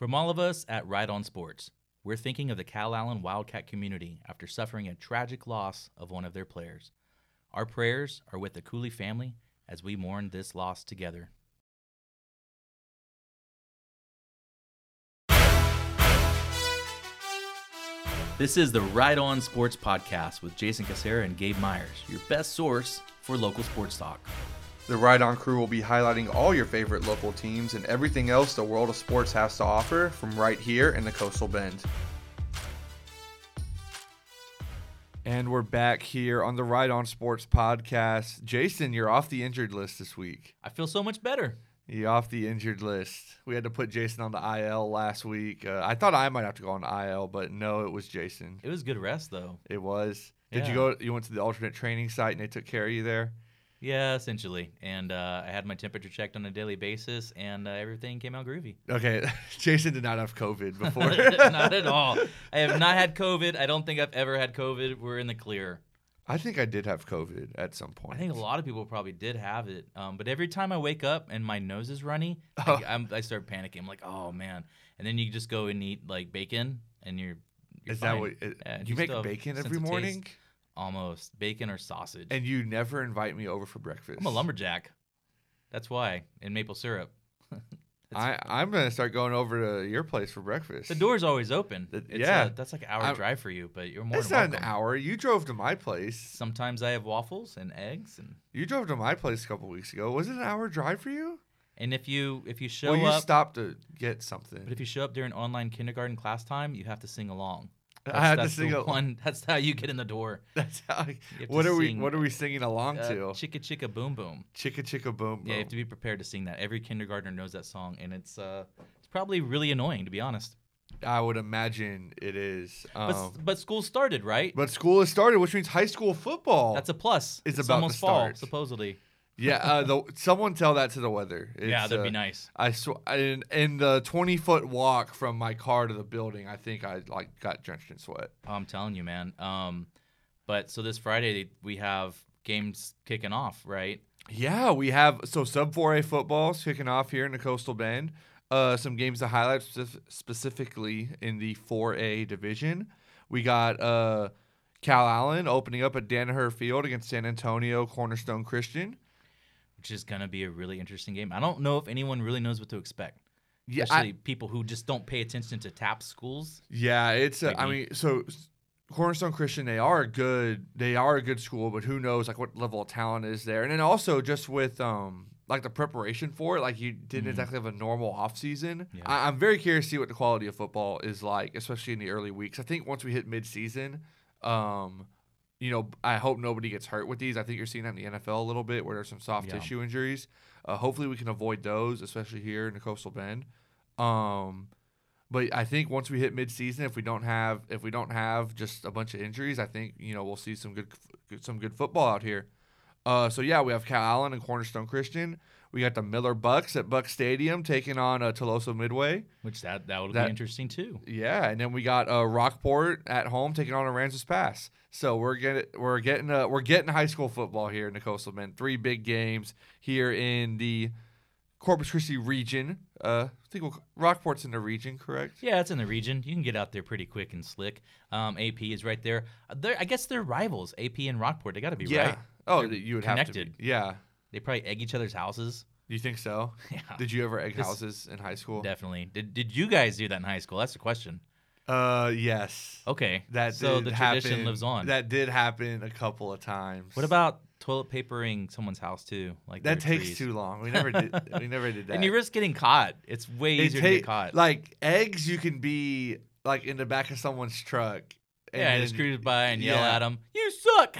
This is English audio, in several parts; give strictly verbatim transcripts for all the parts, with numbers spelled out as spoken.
From all of us at Right On Sports, we're thinking of the Calallen Wildcat community after suffering a tragic loss of one of their players. Our prayers are with the Cooley family as we mourn this loss together. This is the Right On Sports Podcast with Jason Casera and Gabe Myers, your best source for local sports talk. The Right On crew will be highlighting all your favorite local teams and everything else the world of sports has to offer from right here in the Coastal Bend. And we're back here on the Right On Sports Podcast. Jason, you're off the injured list this week. I feel so much better. You're off the injured list. We had to put Jason on the I L last week. Uh, I thought I might have to go on the I L, but no, it was Jason. It was good rest, though. It was. Did yeah. you go? You went to the alternate training site and they took care of you there? Yeah, essentially. And uh, I had my temperature checked on a daily basis, and uh, everything came out groovy. Okay. Jason did not have COVID before. Not at all. I have not had COVID. I don't think I've ever had COVID. We're in the clear. I think I did have COVID at some point. I think a lot of people probably did have it. Um, but every time I wake up and my nose is runny, oh. I, I'm, I start panicking. I'm like, oh, man. And then you just go and eat, like, bacon, and you're, you're Is fine. that what it, yeah, you make bacon every morning? Taste. Almost. Bacon or sausage. And you never invite me over for breakfast. I'm a lumberjack. That's why. And maple syrup. I, I'm going to start going over to your place for breakfast. The door's always open. It's yeah. A, that's like an hour I'm, drive for you, but you're more than welcome. It's not an hour. You drove to my place. Sometimes I have waffles and eggs. And You drove to my place a couple weeks ago. Was it an hour drive for you? And if you if you show up. Well, you up, stopped to get something. But if you show up during online kindergarten class time, you have to sing along. That's, I had to sing a, one. That's how you get in the door. That's how. I, what are sing, we? What are we singing along uh, to? Chicka chicka boom boom. Chicka chicka boom boom. Yeah, you have to be prepared to sing that. Every kindergartner knows that song, and it's uh, it's probably really annoying, to be honest. I would imagine it is. Um, but, but school started, right? But school has started, which means high school football. That's a plus. It's, it's about almost to start. fall, supposedly. Yeah, uh, the, someone tell that to the weather. It's, yeah, that'd uh, be nice. I sw- in, in the twenty-foot walk from my car to the building, I think I like got drenched in sweat. I'm telling you, man. Um, but so this Friday we have games kicking off, right? Yeah, we have so sub four A football's kicking off here in the Coastal Bend. Uh, some games to highlight sp- specifically in the four A division. We got uh, Calallen opening up at Danaher Field against San Antonio Cornerstone Christian. Which is going to be a really interesting game. I don't know if anyone really knows what to expect, yeah, especially I, people who just don't pay attention to T A P schools. Yeah, it's. Like a, I mean, so Cornerstone Christian, they are a good. They are a good school, but who knows like what level of talent is there? And then also just with um like the preparation for it, like you didn't mm. exactly have a normal off season. Yeah. I, I'm very curious to see what the quality of football is like, especially in the early weeks. I think once we hit mid season, um. You know, I hope nobody gets hurt with these. I think you're seeing that in the N F L a little bit where there's some soft yeah. tissue injuries. Uh, hopefully we can avoid those, especially here in the Coastal Bend. Um, but I think once we hit midseason, if we don't have if we don't have just a bunch of injuries, I think, you know, we'll see some good some good football out here. Uh, so, yeah, we have Calallen and Cornerstone Christian. We got the Miller Bucks at Buck Stadium taking on uh, Tuloso-Midway. Which that, that would that, be interesting, too. Yeah, and then we got uh, Rockport at home taking on Aransas Pass. So we're getting we're getting uh, we're getting high school football here in the Coastal Bend. Three big games here in the Corpus Christi region. Uh, I think we'll, Rockport's in the region, correct? Yeah, it's in the region. You can get out there pretty quick and slick. Um, A P is right there. They're, I guess they're rivals, A P and Rockport. They got to be yeah. right. Oh, they're you would connected. have to. Be. Yeah. They probably egg each other's houses. You think so? Yeah. Did you ever egg this, houses in high school? Definitely. Did Did you guys do that in high school? That's the question. Uh, yes. Okay. That so the happen. tradition lives on. That did happen a couple of times. What about toilet papering someone's house too? Like that takes trees. too long. We never did. We never did that. And you risk getting caught. It's way it easier ta- to get caught. Like eggs, you can be like in the back of someone's truck. And yeah, and just cruise by and yell yeah. at them. You suck.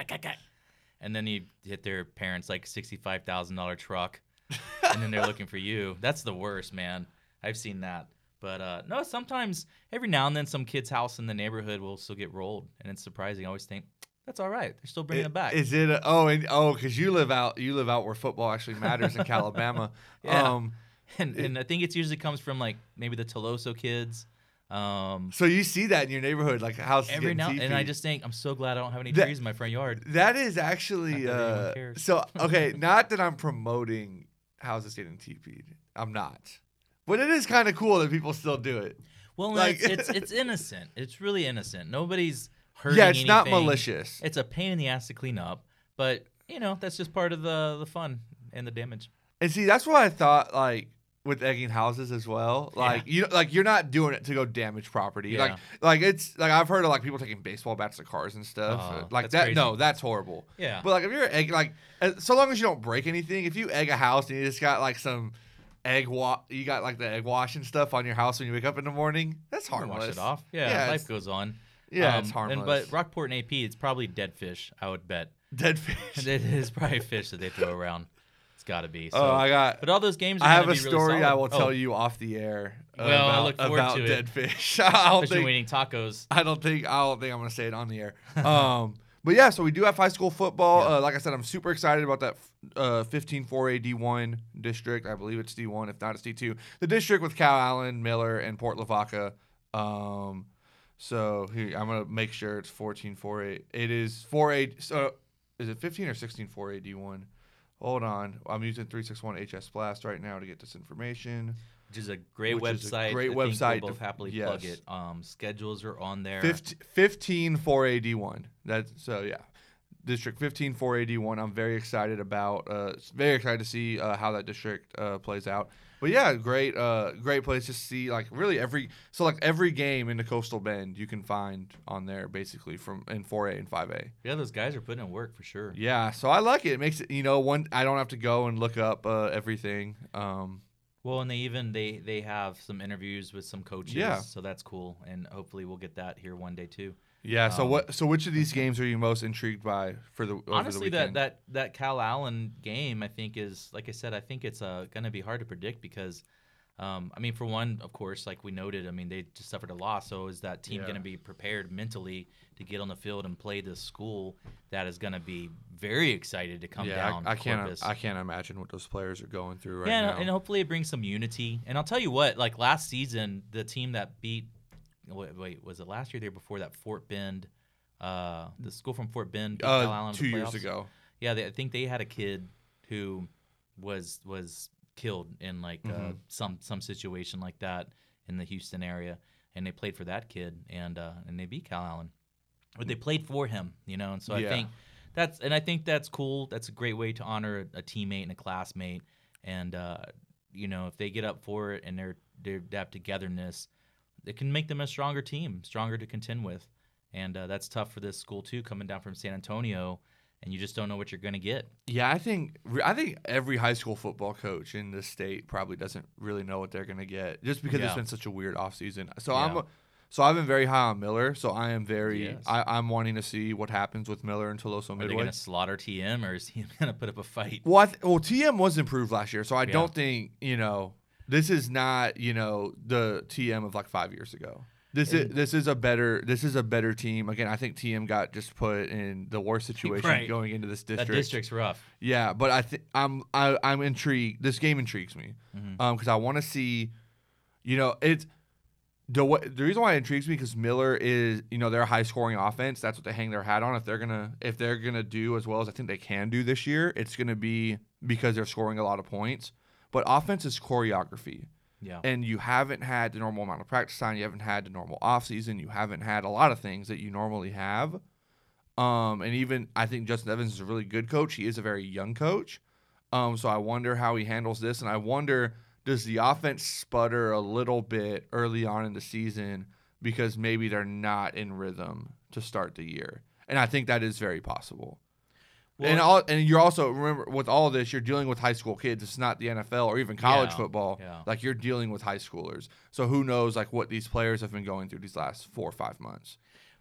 And then you hit their parents' like sixty-five thousand dollars truck, and then they're looking for you. That's the worst, man. I've seen that. But, uh, no, sometimes, every now and then, some kid's house in the neighborhood will still get rolled, and it's surprising. I always think, that's all right. They're still bringing it, it back. Is it a, oh, and oh, because you live out you live out where football actually matters in Calabama. Yeah. Um, and, it, and I think it usually comes from, like, maybe the Tuloso kids. Um, so you see that in your neighborhood, like house every now and I just think I'm so glad I don't have any that, trees in my front yard. That is actually uh, so okay. Not that I'm promoting houses getting teepeed. I'm not, But it is kind of cool that people still do it. Well, like, it's, it's it's innocent. It's really innocent. Nobody's hurting anything. Yeah, it's anything. Not malicious. It's a pain in the ass to clean up, but you know that's just part of the the fun and the damage. And see, that's what I thought. Like with egging houses as well, like yeah. you like you're not doing it to go damage property. Yeah. Like like it's like I've heard of like people taking baseball bats to cars and stuff. Uh, like that. Crazy. No, that's horrible. Yeah. But like if you're egg like so long as you don't break anything. If you egg a house and you just got like some. Egg wa- you got like the egg wash and stuff on your house when you wake up in the morning. That's harmless. Wash it off. Yeah, yeah life goes on. Yeah, um, it's harmless. And, but Rockport and A P, it's probably dead fish. I would bet dead fish. It is probably fish that they throw around. It's got to be. So. Oh, I got. But all those games. Are I have a be story really I will oh. tell you off the air. Well, about, I look forward about to it. Dead fish. I don't think, eating tacos. I don't think. I don't think I'm gonna say it on the air. Um. But, yeah, so we do have high school football. Yeah. Uh, like I said, I'm super excited about that uh, fifteen four A D one district. I believe it's D one. If not, it's D two. The district with Calallen, Miller, and Port Lavaca. Um, so here, I'm going to make sure it's fourteen four A. It is four A. So is it fifteen or sixteen four A D one? Hold on. I'm using three sixty-one H S Blast right now to get this information. Which is a great Which website. Is a great I website. Think we'll both happily yes. plug it. Um, schedules are on there. fifteen four A D one. That's so yeah, district fifteen four A D one. I'm very excited about. Uh, very excited to see uh, how that district uh, plays out. But yeah, great, uh, great place to see. Like really every so like every game in the Coastal Bend you can find on there basically from in four A and five A. Yeah, those guys are putting in work for sure. Yeah, so I like it. It makes it you know one. I don't have to go and look up uh, everything. Um, Well, and they even they, they have some interviews with some coaches, yeah. so that's cool, and hopefully we'll get that here one day too. Yeah. Um, so what? So which of these games are you most intrigued by for the? Honestly, over the weekend? that that that Calallen game, I think is like I said, I think it's uh, going to be hard to predict because, um, I mean, for one, of course, like we noted, I mean, they just suffered a loss. So is that team yeah. going to be prepared mentally to get on the field and play this school that is going to be very excited to come yeah, down? I, I can't. I can't imagine what those players are going through right yeah, now. Yeah, and hopefully it brings some unity. And I'll tell you what, like last season, the team that beat, wait, wait was it last year? The year before that, Fort Bend, uh, the school from Fort Bend, beat uh, Allen two in the years ago. Yeah, they, I think they had a kid who was was killed in like mm-hmm. uh, some some situation like that in the Houston area, and they played for that kid, and uh, and they beat Calallen. But they played for him, you know, and so yeah. I think that's and I think that's cool. That's a great way to honor a, a teammate and a classmate, and uh, you know, if they get up for it and they're they're that togetherness, it can make them a stronger team, stronger to contend with, and uh, that's tough for this school too, coming down from San Antonio, and you just don't know what you're going to get. Yeah, I think I think every high school football coach in this state probably doesn't really know what they're going to get, just because yeah. it's been such a weird offseason. So yeah. I'm. A, So I've been very high on Miller, so I am very yes. – I'm wanting to see what happens with Miller and Tuloso-Midway. Are they going to slaughter T M, or is he going to put up a fight? Well, I th- well, T M was improved last year, so I yeah. don't think, you know – this is not, you know, the T M of like five years ago. This and, is this is a better this is a better team. Again, I think T M got just put in the worst situation right. going into this district. That district's rough. Yeah, but I th- I'm I, I'm intrigued. This game intrigues me because mm-hmm. um, I want to see – you know, it's – The, way, the reason why it intrigues me because Miller is, you know, they're a high-scoring offense. That's what they hang their hat on. If they're gonna, if they're gonna do as well as I think they can do this year, it's gonna be because they're scoring a lot of points. But offense is choreography, yeah. And you haven't had the normal amount of practice time. You haven't had the normal offseason. You haven't had a lot of things that you normally have. Um, and even I think Justin Evans is a really good coach. He is a very young coach. Um, so I wonder how he handles this, and I wonder. Does the offense sputter a little bit early on in the season because maybe they're not in rhythm to start the year? And I think that is very possible. Well, and all, and you're also, remember, with all this, you're dealing with high school kids. It's not the N F L or even college yeah, football. Yeah. Like, you're dealing with high schoolers. So who knows, like, what these players have been going through these last four or five months.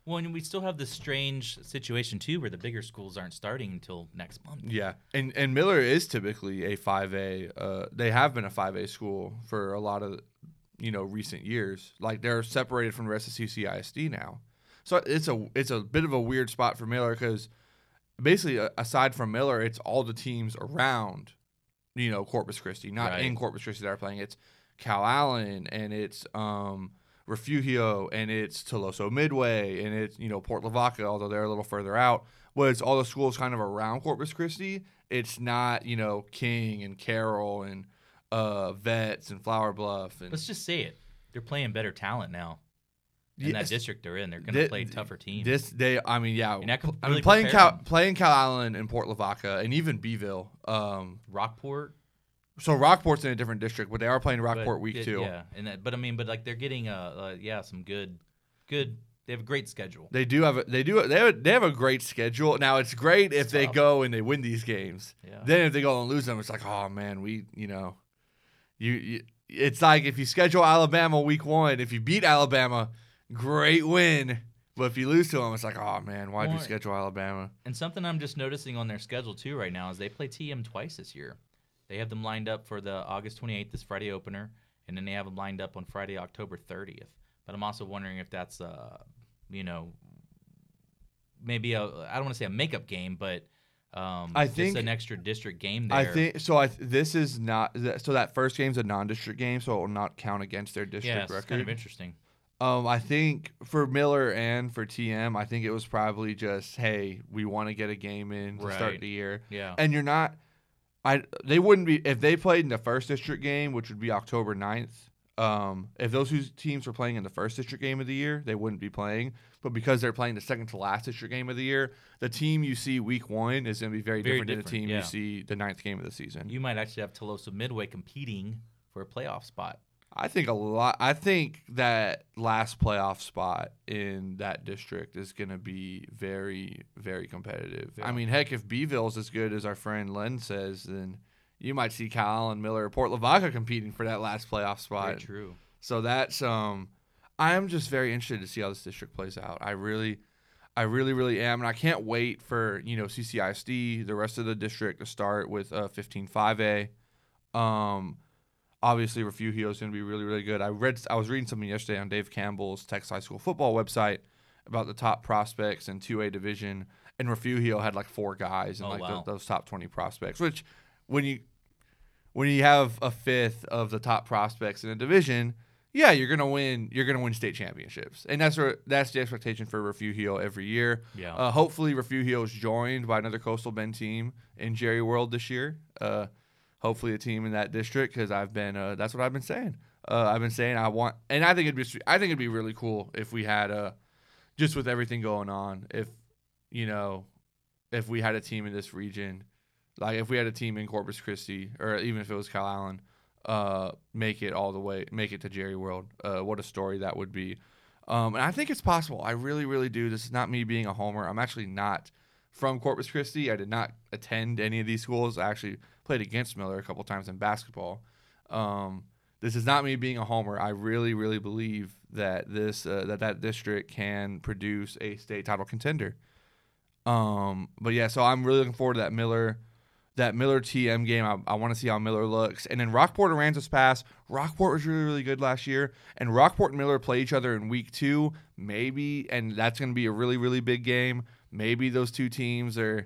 Well, and we still have this strange situation, too, where the bigger schools aren't starting until next month. Yeah, and and Miller is typically a five A. Uh, they have been a five A school for a lot of, you know, recent years. Like, they're separated from the rest of C C I S D now. So it's a, it's a bit of a weird spot for Miller because basically, aside from Miller, it's all the teams around, you know, Corpus Christi. Not right. in Corpus Christi that are playing. It's Calallen, and it's um, – Refugio, and it's Tuloso-Midway, and it's, you know, Port Lavaca, although they're a little further out. But it's all the schools kind of around Corpus Christi. It's not, you know, King and Carroll and uh, Vets and Flower Bluff. And let's just say it. They're playing better talent now. In yes. that district they're in, they're going to play tougher teams. This they, I mean, yeah. Really I mean, playing Cal, playing Calallen and Port Lavaca and even Beeville, um, Rockport. So Rockport's in a different district, but they are playing Rockport but week it, two. Yeah, and that, but I mean, but like they're getting uh, uh yeah some good, good. They have a great schedule. They do have a they do they have a, they have a great schedule. Now it's great if it's they tough. go and they win these games. Yeah. Then if they go and lose them, it's like oh man, we you know, you, you it's like if you schedule Alabama week one, if you beat Alabama. Great win, but if you lose to them, it's like, oh, man, why'd you schedule Alabama? And something I'm just noticing on their schedule, too, right now is they play T M twice this year. They have them lined up for the August twenty-eighth, this Friday opener, and then they have them lined up on Friday, October thirtieth. But I'm also wondering if that's, uh, you know, maybe a, I don't want to say a makeup game, but um, I think an extra district game there. I think so. I th- this is not – so that first game's a non-district game, so it will not count against their district yeah, record. Yeah, it's kind of interesting. Um, I think for Miller and for T M, I think it was probably just, hey, we want to get a game in to right. start the year. Yeah. And you're not – I they wouldn't be – if they played in the first district game, which would be October ninth, um, if those two teams were playing in the first district game of the year, they wouldn't be playing. But because they're playing the second to last district game of the year, the team you see week one is going to be very, very different, different than the team yeah. you see the ninth game of the season. You might actually have Tuloso-Midway competing for a playoff spot. I think a lot. I think that last playoff spot in that district is going to be very, very competitive. Yeah. I mean, heck, if Beeville's as good as our friend Len says, then you might see Kyle and Miller or Port Lavaca competing for that last playoff spot. Very true. So that's. Um, I am just very interested to see how this district plays out. I really, I really, really am, and I can't wait for you know C C I S D, the rest of the district to start with uh, fifteen five A. Um. Obviously, Refugio is going to be really, really good. I read, I was reading something yesterday on Dave Campbell's Texas High School football website about the top prospects in two A division, and Refugio had like four guys in oh, like wow. the, those top twenty prospects. Which, when you when you have a fifth of the top prospects in a division, yeah, you're gonna win. You're gonna win state championships, and that's where, that's the expectation for Refugio every year. Yeah. Uh, hopefully, Refugio is joined by another Coastal Bend team in Jerry World this year. Uh, Hopefully a team in that district because I've been uh, that's what I've been saying. Uh, I've been saying I want, and I think it'd be I think it'd be really cool if we had a just with everything going on. If you know, if we had a team in this region, like if we had a team in Corpus Christi, or even if it was Calallen, uh, make it all the way, make it to Jerry World. Uh, what a story that would be. Um, and I think it's possible. I really, really do. This is not me being a homer. I'm actually not from Corpus Christi. I did not attend any of these schools. I actually played against Miller a couple times in basketball. Um, this is not me being a homer. I really, really believe that this uh, that that district can produce a state title contender. Um, but yeah, so I'm really looking forward to that Miller, that Miller T M game. I, I want to see how Miller looks. And then Rockport Aransas Pass. Rockport was really, really good last year, and Rockport and Miller play each other in week two, maybe, and that's going to be a really, really big game. Maybe those two teams are.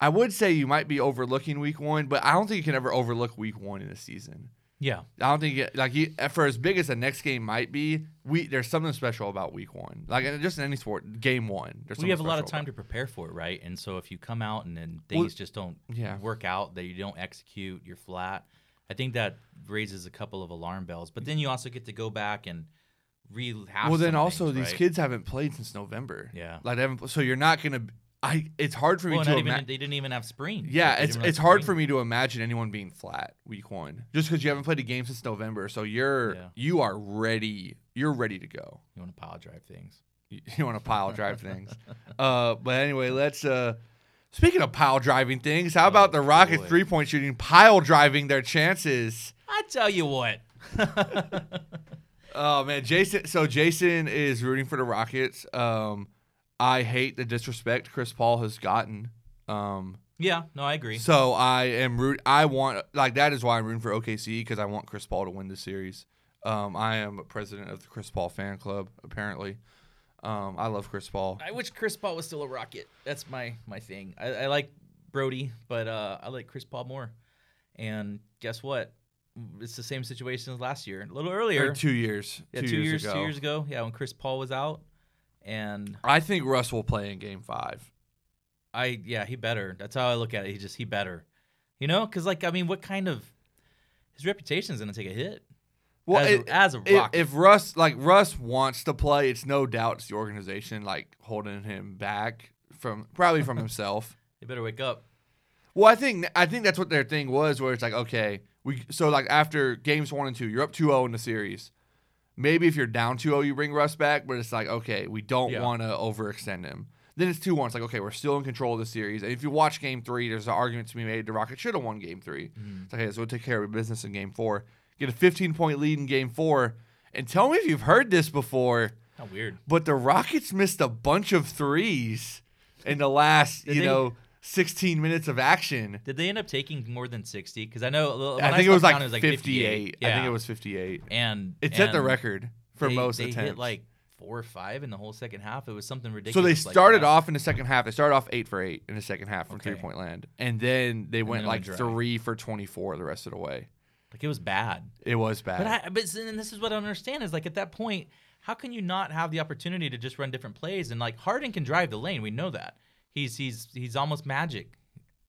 I would say you might be overlooking week one, but I don't think you can ever overlook week one in a season. Yeah. I don't think, it, like, you, for as big as the next game might be, we there's something special about week one. Like, just in any sport, game one. There's well, you have a lot of time to prepare for it, right? And so if you come out and then things well, just don't yeah. work out, that you don't execute, you're flat, I think that raises a couple of alarm bells. But then you also get to go back and rehash. Well, then also things, these right? kids haven't played since November. Yeah. Like, they haven't, so you're not going to – I, it's hard for me well, to imagine. They didn't even have spring. Yeah, it's it's hard spring. for me to imagine anyone being flat week one. Just because you haven't played a game since November, so you're yeah. you are ready. You're ready to go. You want to pile drive things. You, you want to pile drive things. Uh, but anyway, let's. Uh, speaking of pile driving things, how oh, about the Rockets boy. three point shooting pile driving their chances? I tell you what. Oh man, Jason. So Jason is rooting for the Rockets. Um, I hate the disrespect Chris Paul has gotten. Um, yeah, no, I agree. So I am root. I want like that is why I'm rooting for O K C because I want Chris Paul to win this series. Um, I am a president of the Chris Paul fan club. Apparently, um, I love Chris Paul. I wish Chris Paul was still a Rocket. That's my my thing. I, I like Brody, but uh, I like Chris Paul more. And guess what? It's the same situation as last year. A little earlier. Or two years. Yeah, two, two years. years ago. Two years ago. Yeah, when Chris Paul was out. And I think Russ will play in game five. I yeah, he better. That's how I look at it. He just he better, you know, because like I mean, what kind of his reputation's going to take a hit. Well, as, it, as a Rocket. If Russ, like Russ, wants to play, it's no doubt it's the organization like holding him back from probably from himself. They better wake up. Well, I think I think that's what their thing was, where it's like, okay, we so like after games one and two, you're up two oh in the series. Maybe if you're down two oh, you bring Russ back, but it's like, okay, we don't yeah. want to overextend him. Then it's two one. It's like, okay, we're still in control of the series. And if you watch game three, there's an argument to be made the Rockets should have won game three. Mm. It's like, okay, so we'll take care of business in game four. Get a fifteen-point lead in game four. And tell me if you've heard this before. How weird. But the Rockets missed a bunch of threes in the last, you they, know, sixteen minutes of action. Did they end up taking more than sixty? Because I know I think I it was like down, it was fifty-eight. fifty-eight. Yeah. I think it was fifty-eight. And it set the record for they, most they attempts. They hit like four or five in the whole second half. It was something ridiculous. So they started like off in the second half. They started off eight for eight in the second half from okay. three-point land. And then they and went then like went three for twenty-four the rest of the way. Like, it was bad. It was bad. But, I, but and this is what I don't understand is, like, at that point, how can you not have the opportunity to just run different plays? And, like, Harden can drive the lane. We know that. He's he's he's almost magic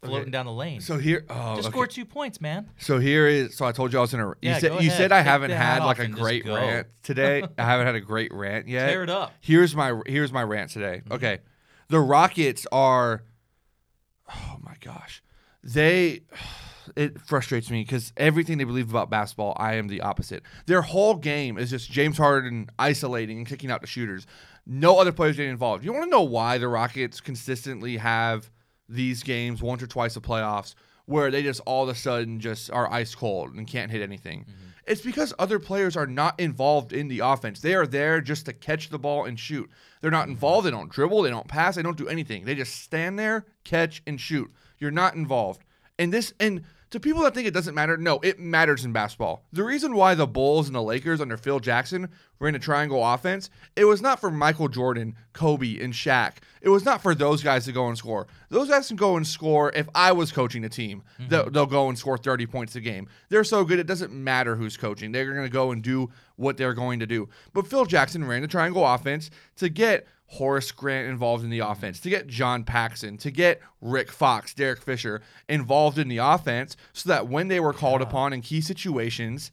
floating okay. down the lane. So here oh, – Just okay. score two points, man. So here is – so I told you I was in a – yeah, said, you said I Take haven't had, like, a great rant today. I haven't had a great rant yet. Tear it up. Here's my, here's my rant today. Mm-hmm. Okay. The Rockets are – oh, my gosh. They – it frustrates me because everything they believe about basketball, I am the opposite. Their whole game is just James Harden isolating and kicking out the shooters. No other players getting involved. You want to know why the Rockets consistently have these games once or twice the playoffs where they just all of a sudden just are ice cold and can't hit anything? Mm-hmm. It's because other players are not involved in the offense. They are there just to catch the ball and shoot. They're not involved. They don't dribble. They don't pass. They don't do anything. They just stand there, catch, and shoot. You're not involved. And this and to people that think it doesn't matter, no, it matters in basketball. The reason why the Bulls and the Lakers under Phil Jackson were in a triangle offense, it was not for Michael Jordan, Kobe, and Shaq. It was not for those guys to go and score. Those guys can go and score. If I was coaching a team, mm-hmm. they'll, they'll go and score thirty points a game. They're so good, it doesn't matter who's coaching. They're going to go and do what they're going to do. But Phil Jackson ran the triangle offense to get Horace Grant involved in the offense, to get John Paxson, to get Rick Fox, Derek Fisher involved in the offense so that when they were called yeah. upon in key situations,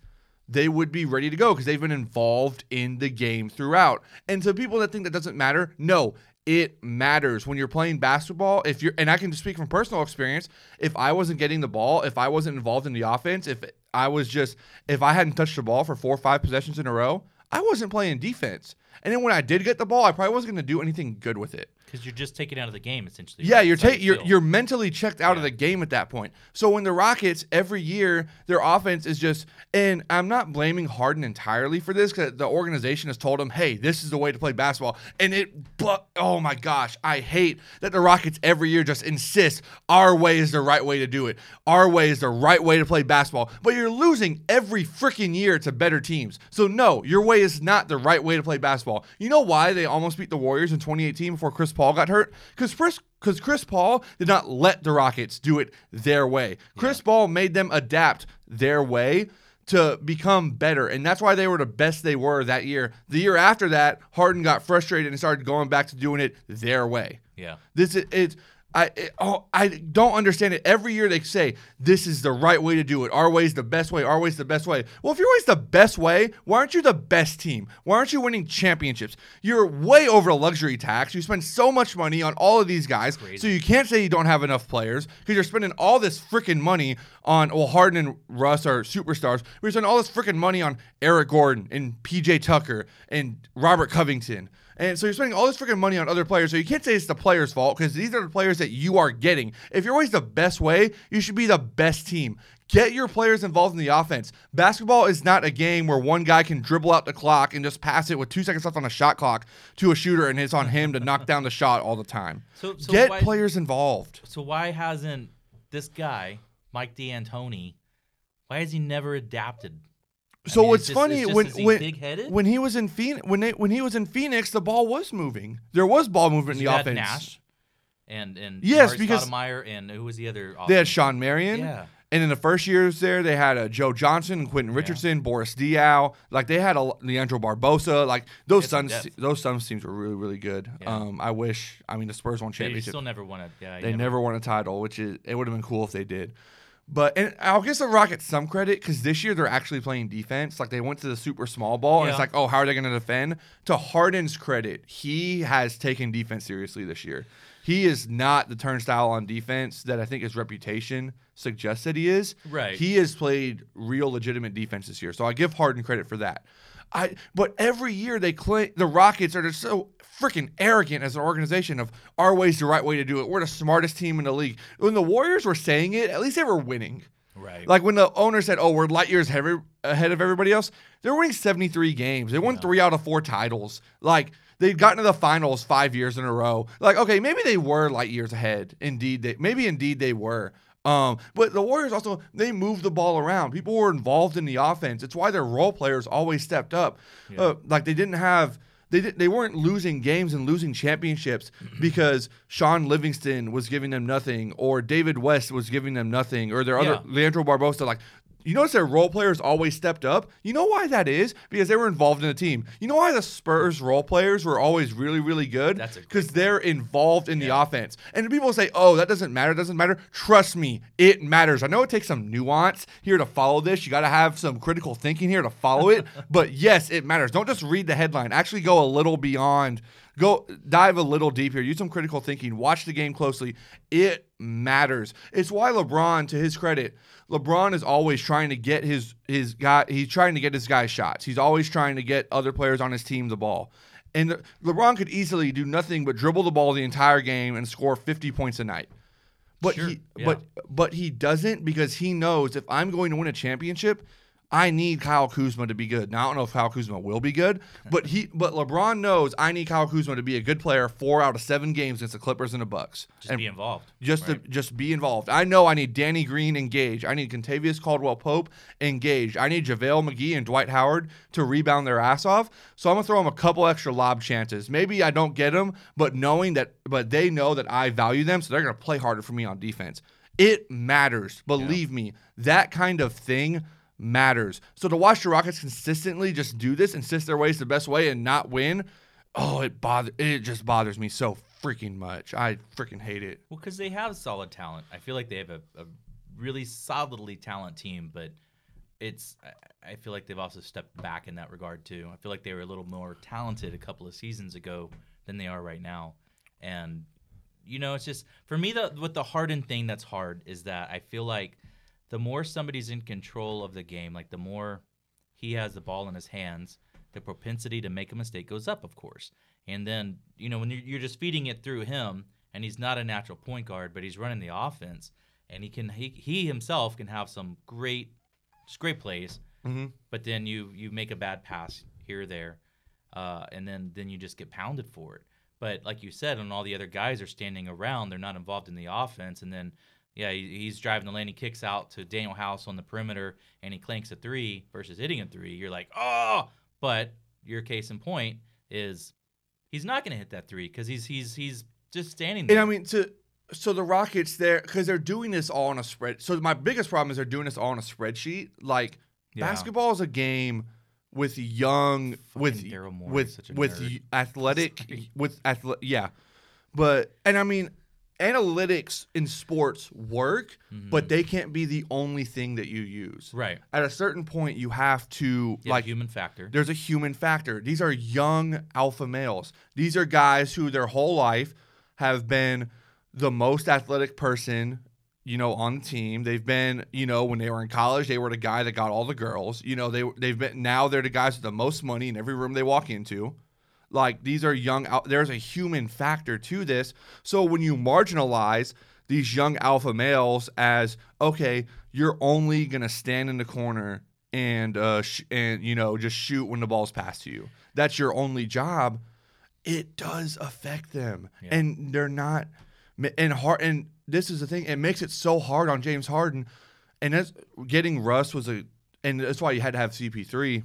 they would be ready to go because they've been involved in the game throughout. And to people that think that doesn't matter, no, it matters. When you're playing basketball, if you're, and I can just speak from personal experience, if I wasn't getting the ball, if I wasn't involved in the offense, if I was just, if I hadn't touched the ball for four or five possessions in a row, I wasn't playing defense. And then when I did get the ball, I probably wasn't going to do anything good with it. Because you're just taken out of the game, essentially. Yeah, right? you're ta- you're you're mentally checked out yeah. of the game at that point. So when the Rockets, every year, their offense is just, and I'm not blaming Harden entirely for this, because the organization has told him, hey, this is the way to play basketball. And it, but, oh my gosh, I hate that the Rockets every year just insist, our way is the right way to do it. Our way is the right way to play basketball. But you're losing every freaking year to better teams. So no, your way is not the right way to play basketball. You know why they almost beat the Warriors in twenty eighteen before Chris Paul Paul got hurt? Because first, because Chris Paul did not let the Rockets do it their way. Chris yeah. Paul made them adapt their way to become better, and that's why they were the best they were that year. The year after that, Harden got frustrated and started going back to doing it their way. Yeah, this is it's. I it, oh I don't understand it. Every year they say this is the right way to do it. Our way is the best way. Our way is the best way. Well, if your way is the best way, why aren't you the best team? Why aren't you winning championships? You're way over a luxury tax. You spend so much money on all of these guys, Crazy. so you can't say you don't have enough players because you're spending all this freaking money on well Harden and Russ are superstars. We're spending all this freaking money on Eric Gordon and P J. Tucker and Robert Covington. And so you're spending all this freaking money on other players, so you can't say it's the players' fault because these are the players that you are getting. If you're always the best way, you should be the best team. Get your players involved in the offense. Basketball is not a game where one guy can dribble out the clock and just pass it with two seconds left on a shot clock to a shooter, and it's on him to knock down the shot all the time. So, so Get why, players involved. So why hasn't this guy, Mike D'Antoni, why has he never adapted? So I mean, what's it's just, funny it's when when, big-headed? when he was in Phoenix when they, when he was in Phoenix the ball was moving. There was ball movement in the offense. Nash and and yes, because Stoudemire and who was the other offense? They had Sean Marion. Yeah. And in the first years there they had a Joe Johnson, Quentin Richardson, yeah. Boris Diaw. Like they had a Leandro Barbosa. Like those Suns those Suns teams were really really good. Yeah. Um I wish I mean the Spurs won championship. They still never won a yeah, They never won a title, which is it would have been cool if they did. But and I'll give the Rockets some credit because this year they're actually playing defense. Like, they went to the super small ball, yeah. and it's like, oh, how are they going to defend? To Harden's credit, he has taken defense seriously this year. He is not the turnstile on defense that I think his reputation suggests that he is. Right. He has played real legitimate defense this year, so I give Harden credit for that. I, but every year they claim the Rockets are just so freaking arrogant as an organization of our way's the right way to do it. We're the smartest team in the league. When the Warriors were saying it, at least they were winning. Right. Like when the owner said, "Oh, we're light years heavy, ahead of everybody else," they're winning seventy-three games. They won yeah. three out of four titles. Like, they'd gotten to the finals five years in a row. Like, okay, maybe they were light years ahead. Indeed, they maybe indeed they were. Um, but the Warriors also, they moved the ball around. People were involved in the offense. It's why their role players always stepped up. Yeah. Uh, like they didn't have, they did, they weren't losing games and losing championships because Sean Livingston was giving them nothing, or David West was giving them nothing, or their other yeah. Leandro Barbosa. Like, you notice their role players always stepped up. You know why that is? Because they were involved in the team. You know why the Spurs role players were always really, really good? That's because they're involved in yeah. the offense. And people say, oh, that doesn't matter, doesn't matter. Trust me, it matters. I know it takes some nuance here to follow this. You got to have some critical thinking here to follow it. But, yes, it matters. Don't just read the headline. Actually go a little beyond. Go dive a little deeper. Use some critical thinking. Watch the game closely. It matters. It's why LeBron, to his credit, LeBron is always trying to get his his guy. He's trying to get his guy shots. He's always trying to get other players on his team the ball. And LeBron could easily do nothing but dribble the ball the entire game and score fifty points a night. But sure, he, yeah. but but he doesn't, because he knows if I'm going to win a championship, I need Kyle Kuzma to be good. Now, I don't know if Kyle Kuzma will be good, but he, but LeBron knows I need Kyle Kuzma to be a good player four out of seven games against the Clippers and the Bucks. Just and be involved. Just right? to, just be involved. I know I need Danny Green engaged. I need Kentavious Caldwell-Pope engaged. I need JaVale McGee and Dwight Howard to rebound their ass off. So I'm going to throw them a couple extra lob chances. Maybe I don't get them, but knowing that, but they know that I value them, so they're going to play harder for me on defense. It matters. Believe yeah. me, that kind of thing matters. So to watch the Rockets consistently just do this, insist their way is the best way and not win, oh, it bothers, it just bothers me so freaking much. I freaking hate it. Well, because they have solid talent. I feel like they have a, a really solidly talented team, but it's I feel like they've also stepped back in that regard too. I feel like they were a little more talented a couple of seasons ago than they are right now. And, you know, it's just, for me, the, with the Harden thing that's hard is that I feel like the more somebody's in control of the game, like the more he has the ball in his hands, the propensity to make a mistake goes up, of course. And then, you know, when you're just feeding it through him, and he's not a natural point guard, but he's running the offense, and he can he, he himself can have some great, just great plays, mm-hmm. but then you you make a bad pass here or there, uh, and then, then you just get pounded for it. But like you said, and all the other guys are standing around, they're not involved in the offense, and then yeah, he's driving the lane, he kicks out to Daniel House on the perimeter, and he clanks a three versus hitting a three. You're like, oh! But your case in point is he's not going to hit that three because he's he's he's just standing there. And I mean, to, so the Rockets there, because they're doing this all on a spread. So my biggest problem is they're doing this all on a spreadsheet. Like, yeah. basketball is a game with young, Fucking with Daryl Morey with such a with nerd. athletic, Sorry. with athle- yeah. But and I mean. Analytics in sports work, mm-hmm. but they can't be the only thing that you use. Right. At a certain point, you have to yeah, like human factor. There's a human factor. These are young alpha males. These are guys who their whole life have been the most athletic person, you know, on the team. They've been, you know, when they were in college, they were the guy that got all the girls. You know, they they've been now they're the guys with the most money in every room they walk into. Like, these are young, there's a human factor to this. So when you marginalize these young alpha males as, okay, you're only going to stand in the corner and, uh, sh- and you know, just shoot when the ball's passed to you. That's your only job. It does affect them. Yeah. And they're not, and, hard, and this is the thing, it makes it so hard on James Harden. And that's, getting Russ was a, and that's why you had to have C P three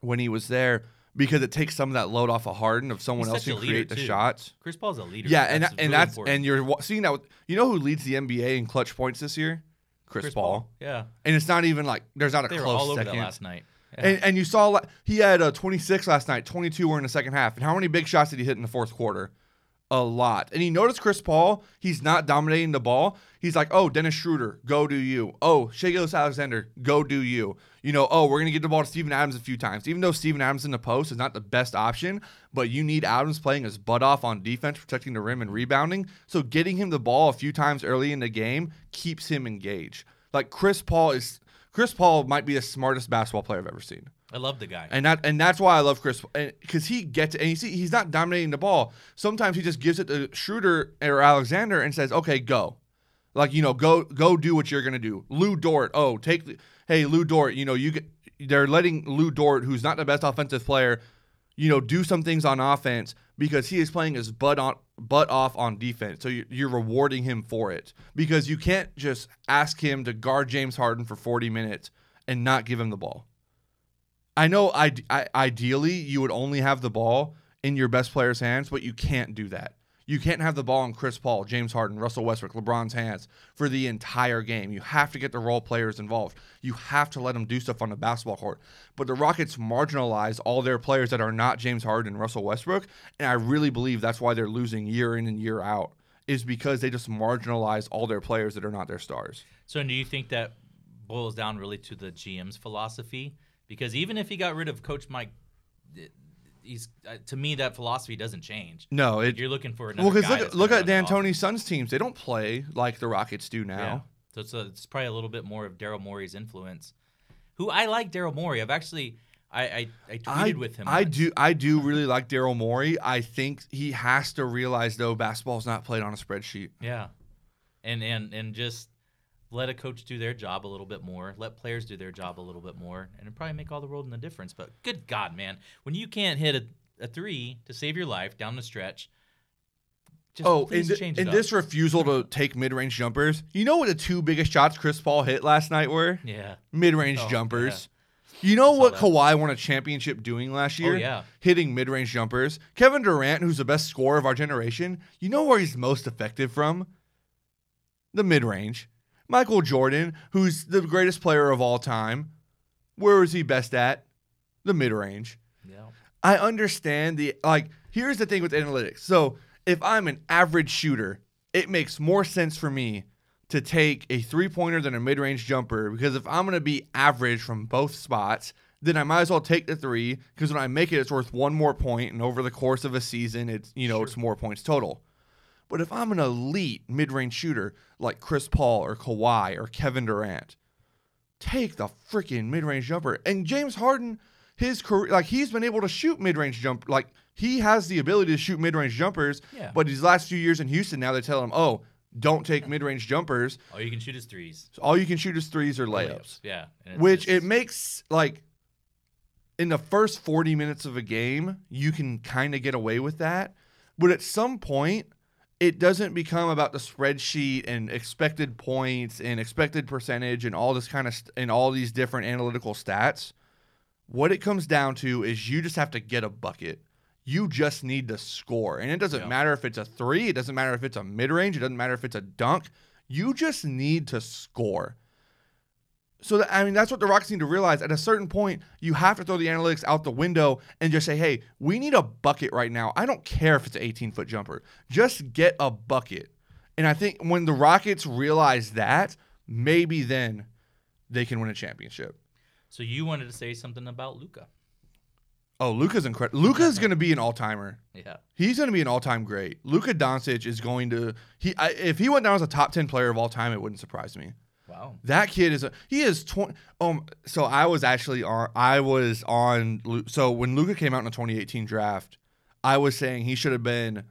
when he was there. Because it takes some of that load off of Harden, of someone else who create the shots. Chris Paul's a leader. Yeah, and that's and, really that's, and you're seeing that. With, you know who leads the N B A in clutch points this year? Chris, Chris Paul. Paul. Yeah. And it's not even like there's not a they close were all over second. That last night. Yeah. And, and you saw like, he had uh, twenty-six last night. twenty-two were in the second half. And how many big shots did he hit in the fourth quarter? a lot. And you notice Chris Paul, he's not dominating the ball. He's like, oh, Dennis Schroeder, go do you. Oh, Shai Gilgeous-Alexander, go do you. You know, oh, we're going to get the ball to Steven Adams a few times. Even though Steven Adams in the post is not the best option, but you need Adams playing his butt off on defense, protecting the rim and rebounding. So getting him the ball a few times early in the game keeps him engaged. Like Chris Paul is Chris Paul might be the smartest basketball player I've ever seen. I love the guy. And that and that's why I love Chris, because he gets – and you see he's not dominating the ball. Sometimes he just gives it to Schroeder or Alexander and says, okay, go. Like, you know, go go do what you're going to do. Lou Dort, oh, take – hey, Lou Dort, you know, you get, they're letting Lou Dort, who's not the best offensive player, you know, do some things on offense because he is playing his butt, on, butt off on defense. So you're rewarding him for it because you can't just ask him to guard James Harden for forty minutes and not give him the ball. I know I, I, ideally you would only have the ball in your best player's hands, but you can't do that. You can't have the ball in Chris Paul, James Harden, Russell Westbrook, LeBron's hands for the entire game. You have to get the role players involved. You have to let them do stuff on the basketball court. But the Rockets marginalize all their players that are not James Harden and Russell Westbrook, and I really believe that's why they're losing year in and year out, is because they just marginalize all their players that are not their stars. So do you think that boils down really to the G M's philosophy? Because even if he got rid of Coach Mike, he's uh, to me that philosophy doesn't change. No, it, you're looking for another well, guy. Well, because look, look at D'Antoni's Suns teams; they don't play like the Rockets do now. Yeah. So it's, a, it's probably a little bit more of Daryl Morey's influence. Who I like, Daryl Morey. I've actually I I, I tweeted I, with him. I once. do I do really like Daryl Morey. I think he has to realize though basketball's not played on a spreadsheet. Yeah, and and and just. Let a coach do their job a little bit more. Let players do their job a little bit more. And it'd probably make all the world in the difference. But good God, man. When you can't hit a, a three to save your life down the stretch, just oh, please and change th- it and up. This refusal to take mid-range jumpers, you know what the two biggest shots Chris Paul hit last night were? Yeah. Mid-range oh, jumpers. Yeah. You know what that. Kawhi won a championship doing last year? Oh, yeah. Hitting mid-range jumpers. Kevin Durant, who's the best scorer of our generation, you know where he's most effective from? The mid-range. Michael Jordan, who's the greatest player of all time, where is he best at? The mid-range. Yeah. I understand the, like, here's the thing with analytics. So if I'm an average shooter, it makes more sense for me to take a three-pointer than a mid-range jumper because if I'm going to be average from both spots, then I might as well take the three because when I make it, it's worth one more point, and over the course of a season, it's, you know, sure. It's more points total. But if I'm an elite mid-range shooter like Chris Paul or Kawhi or Kevin Durant, take the freaking mid-range jumper. And James Harden, his career, like he's been able to shoot mid-range jump, like he has the ability to shoot mid-range jumpers. Yeah. But these last few years in Houston, now they tell him, oh, don't take mid-range jumpers. All you can shoot is threes. All you can shoot is threes or layups. layups. Yeah. Which just... it makes like in the first forty minutes of a game, you can kind of get away with that. But at some point, it doesn't become about the spreadsheet and expected points and expected percentage and all this kind of st- and all these different analytical stats. What it comes down to is you just have to get a bucket. You just need to score. And it doesn't yeah. matter if it's a three. It doesn't matter if it's a mid-range. It doesn't matter if it's a dunk. You just need to score. So, that, I mean, that's what the Rockets need to realize. At a certain point, you have to throw the analytics out the window and just say, hey, we need a bucket right now. I don't care if it's an eighteen-foot jumper. Just get a bucket. And I think when the Rockets realize that, maybe then they can win a championship. So you wanted to say something about Luka. Oh, Luka's incredible. Luka's going to be an all-timer. Yeah. He's going to be an all-time great. Luka Doncic is going to – he I, if he went down as a top ten player of all time, it wouldn't surprise me. Wow, that kid is a, he is twenty. Um, so I was actually on. I was on. So when Luka came out in the twenty eighteen draft, I was saying he should have been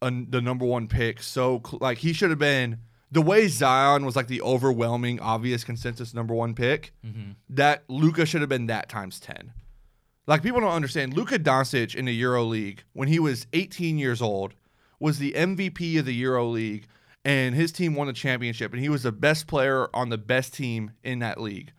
a, the number one pick. So like he should have been the way Zion was like the overwhelming, obvious consensus number one pick. Mm-hmm. That Luka should have been that times ten. Like people don't understand. Luka Doncic in the Euro League when he was eighteen years old was the M V P of the Euro League. And his team won the championship, and he was the best player on the best team in that league.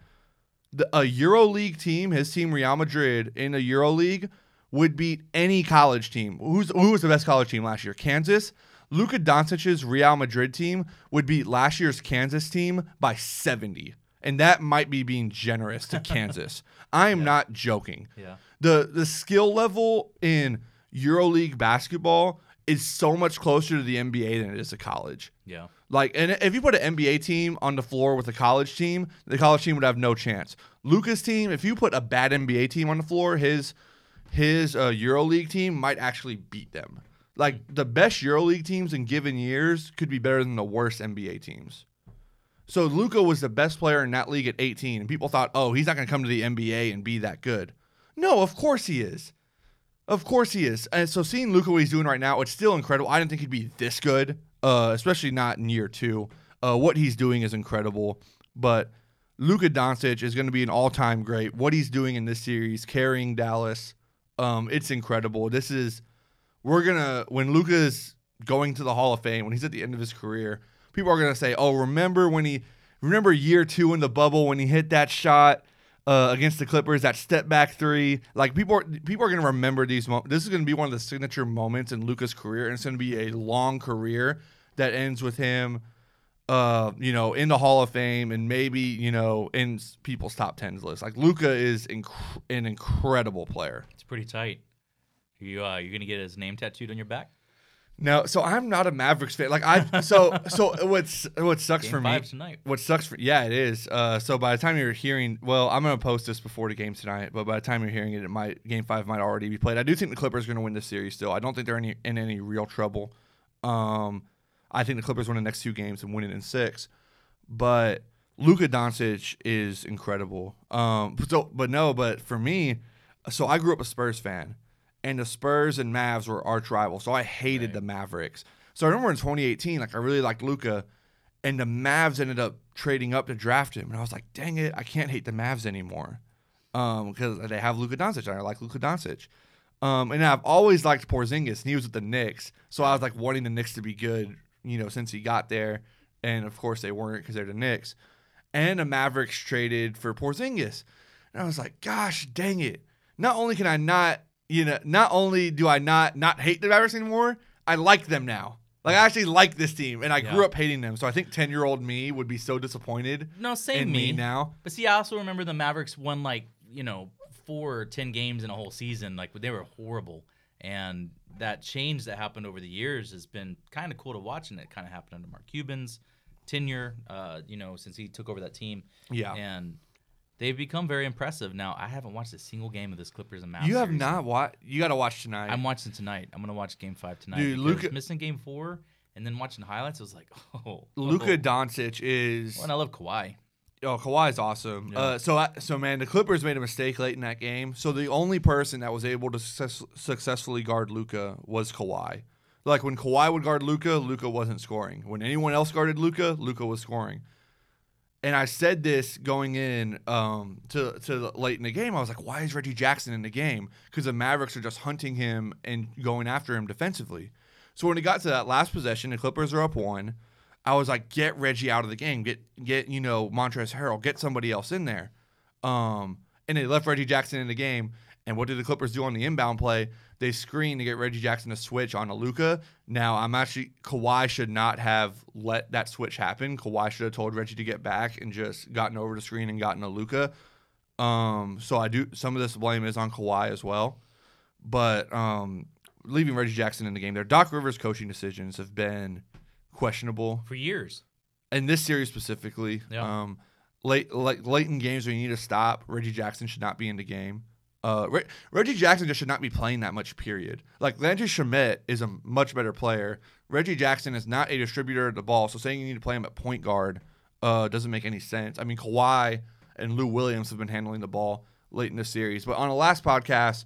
The, a EuroLeague team, his team Real Madrid in a EuroLeague, would beat any college team. Who's, who was the best college team last year? Kansas? Luka Doncic's Real Madrid team would beat last year's Kansas team by seventy. And that might be being generous to Kansas. I am yeah. not joking. Yeah. The, the skill level in EuroLeague basketball is so much closer to the N B A than it is to college. Yeah. Like, and if you put an N B A team on the floor with a college team, the college team would have no chance. Luka's team, if you put a bad N B A team on the floor, his his uh, EuroLeague team might actually beat them. Like, the best EuroLeague teams in given years could be better than the worst N B A teams. So Luka was the best player in that league at eighteen, and people thought, oh, he's not going to come to the N B A and be that good. No, of course he is. Of course he is. And so seeing Luka, what he's doing right now, it's still incredible. I didn't think he'd be this good, uh, especially not in year two. Uh, what he's doing is incredible. But Luka Doncic is going to be an all-time great. What he's doing in this series, carrying Dallas, um, it's incredible. This is – we're going to – when Luka is going to the Hall of Fame, when he's at the end of his career, people are going to say, oh, remember when he – remember year two in the bubble when he hit that shot? Uh, against the Clippers, that step back three, like people are, people are going to remember these moments. This is going to be one of the signature moments in Luka's career, and it's going to be a long career that ends with him, uh, you know, in the Hall of Fame and maybe, you know, in people's top tens list. Like Luka is inc- an incredible player. It's pretty tight. Are you uh, you going to get his name tattooed on your back? No, so I'm not a Mavericks fan. Like I, so so what's what sucks game for me? Tonight. What sucks for yeah, it is. Uh, so by the time you're hearing, well, I'm gonna post this before the game tonight. But by the time you're hearing it, it might game five might already be played. I do think the Clippers are gonna win this series still. I don't think they're any in any real trouble. Um, I think the Clippers win the next two games and win it in six. But Luka Doncic is incredible. Um, so but no, but for me, so I grew up a Spurs fan. And the Spurs and Mavs were arch rivals, so I hated right. the Mavericks. So I remember in twenty eighteen, like I really liked Luka, and the Mavs ended up trading up to draft him, and I was like, "Dang it, I can't hate the Mavs anymore," because um, they have Luka Doncic, and I like Luka Doncic. Um, and I've always liked Porzingis, and he was with the Knicks, so I was like wanting the Knicks to be good, you know, since he got there. And of course they weren't because they're the Knicks. And the Mavericks traded for Porzingis, and I was like, "Gosh, dang it! Not only can I not." You know, not only do I not not hate the Mavericks anymore, I like them now. Like, I actually like this team, and I yeah. grew up hating them. So I think ten-year-old me would be so disappointed no, same in me. me now. But, see, I also remember the Mavericks won, like, you know, four or ten games in a whole season. Like, they were horrible. And that change that happened over the years has been kind of cool to watch, and it kind of happened under Mark Cuban's tenure, uh, you know, since he took over that team. Yeah. And they've become very impressive. Now, I haven't watched a single game of this Clippers and Mavs You have series. Not watched. You got to watch tonight. I'm watching tonight. I'm going to watch Game five tonight. Dude, Luka missing Game four and then watching highlights. I was like, oh. Luka oh. Doncic is. Well, and I love Kawhi. Oh, Kawhi is awesome. Yeah. Uh, so, I, so man, the Clippers made a mistake late in that game. So the only person that was able to success, successfully guard Luka was Kawhi. Like, when Kawhi would guard Luka, Luka wasn't scoring. When anyone else guarded Luka, Luka was scoring. And I said this going in um, to to late in the game. I was like, why is Reggie Jackson in the game? Because the Mavericks are just hunting him and going after him defensively. So when it got to that last possession, the Clippers are up one. I was like, get Reggie out of the game. Get, get you know, Montrezl Harrell. Get somebody else in there. Um, and they left Reggie Jackson in the game. And what did the Clippers do on the inbound play? They screened to get Reggie Jackson to switch on Luka. Now, I'm actually – Kawhi should not have let that switch happen. Kawhi should have told Reggie to get back and just gotten over the screen and gotten to Luka. Um, so, I do – some of this blame is on Kawhi as well. But um, leaving Reggie Jackson in the game there, Doc Rivers' coaching decisions have been questionable. For years. In this series specifically. Yeah. Um, late, late, late in games when you need to stop, Reggie Jackson should not be in the game. Uh, Re- Reggie Jackson just should not be playing that much, period. Like, Landry Shamet is a much better player. Reggie Jackson is not a distributor of the ball, so saying you need to play him at point guard uh, doesn't make any sense. I mean, Kawhi and Lou Williams have been handling the ball late in the series. But on the last podcast,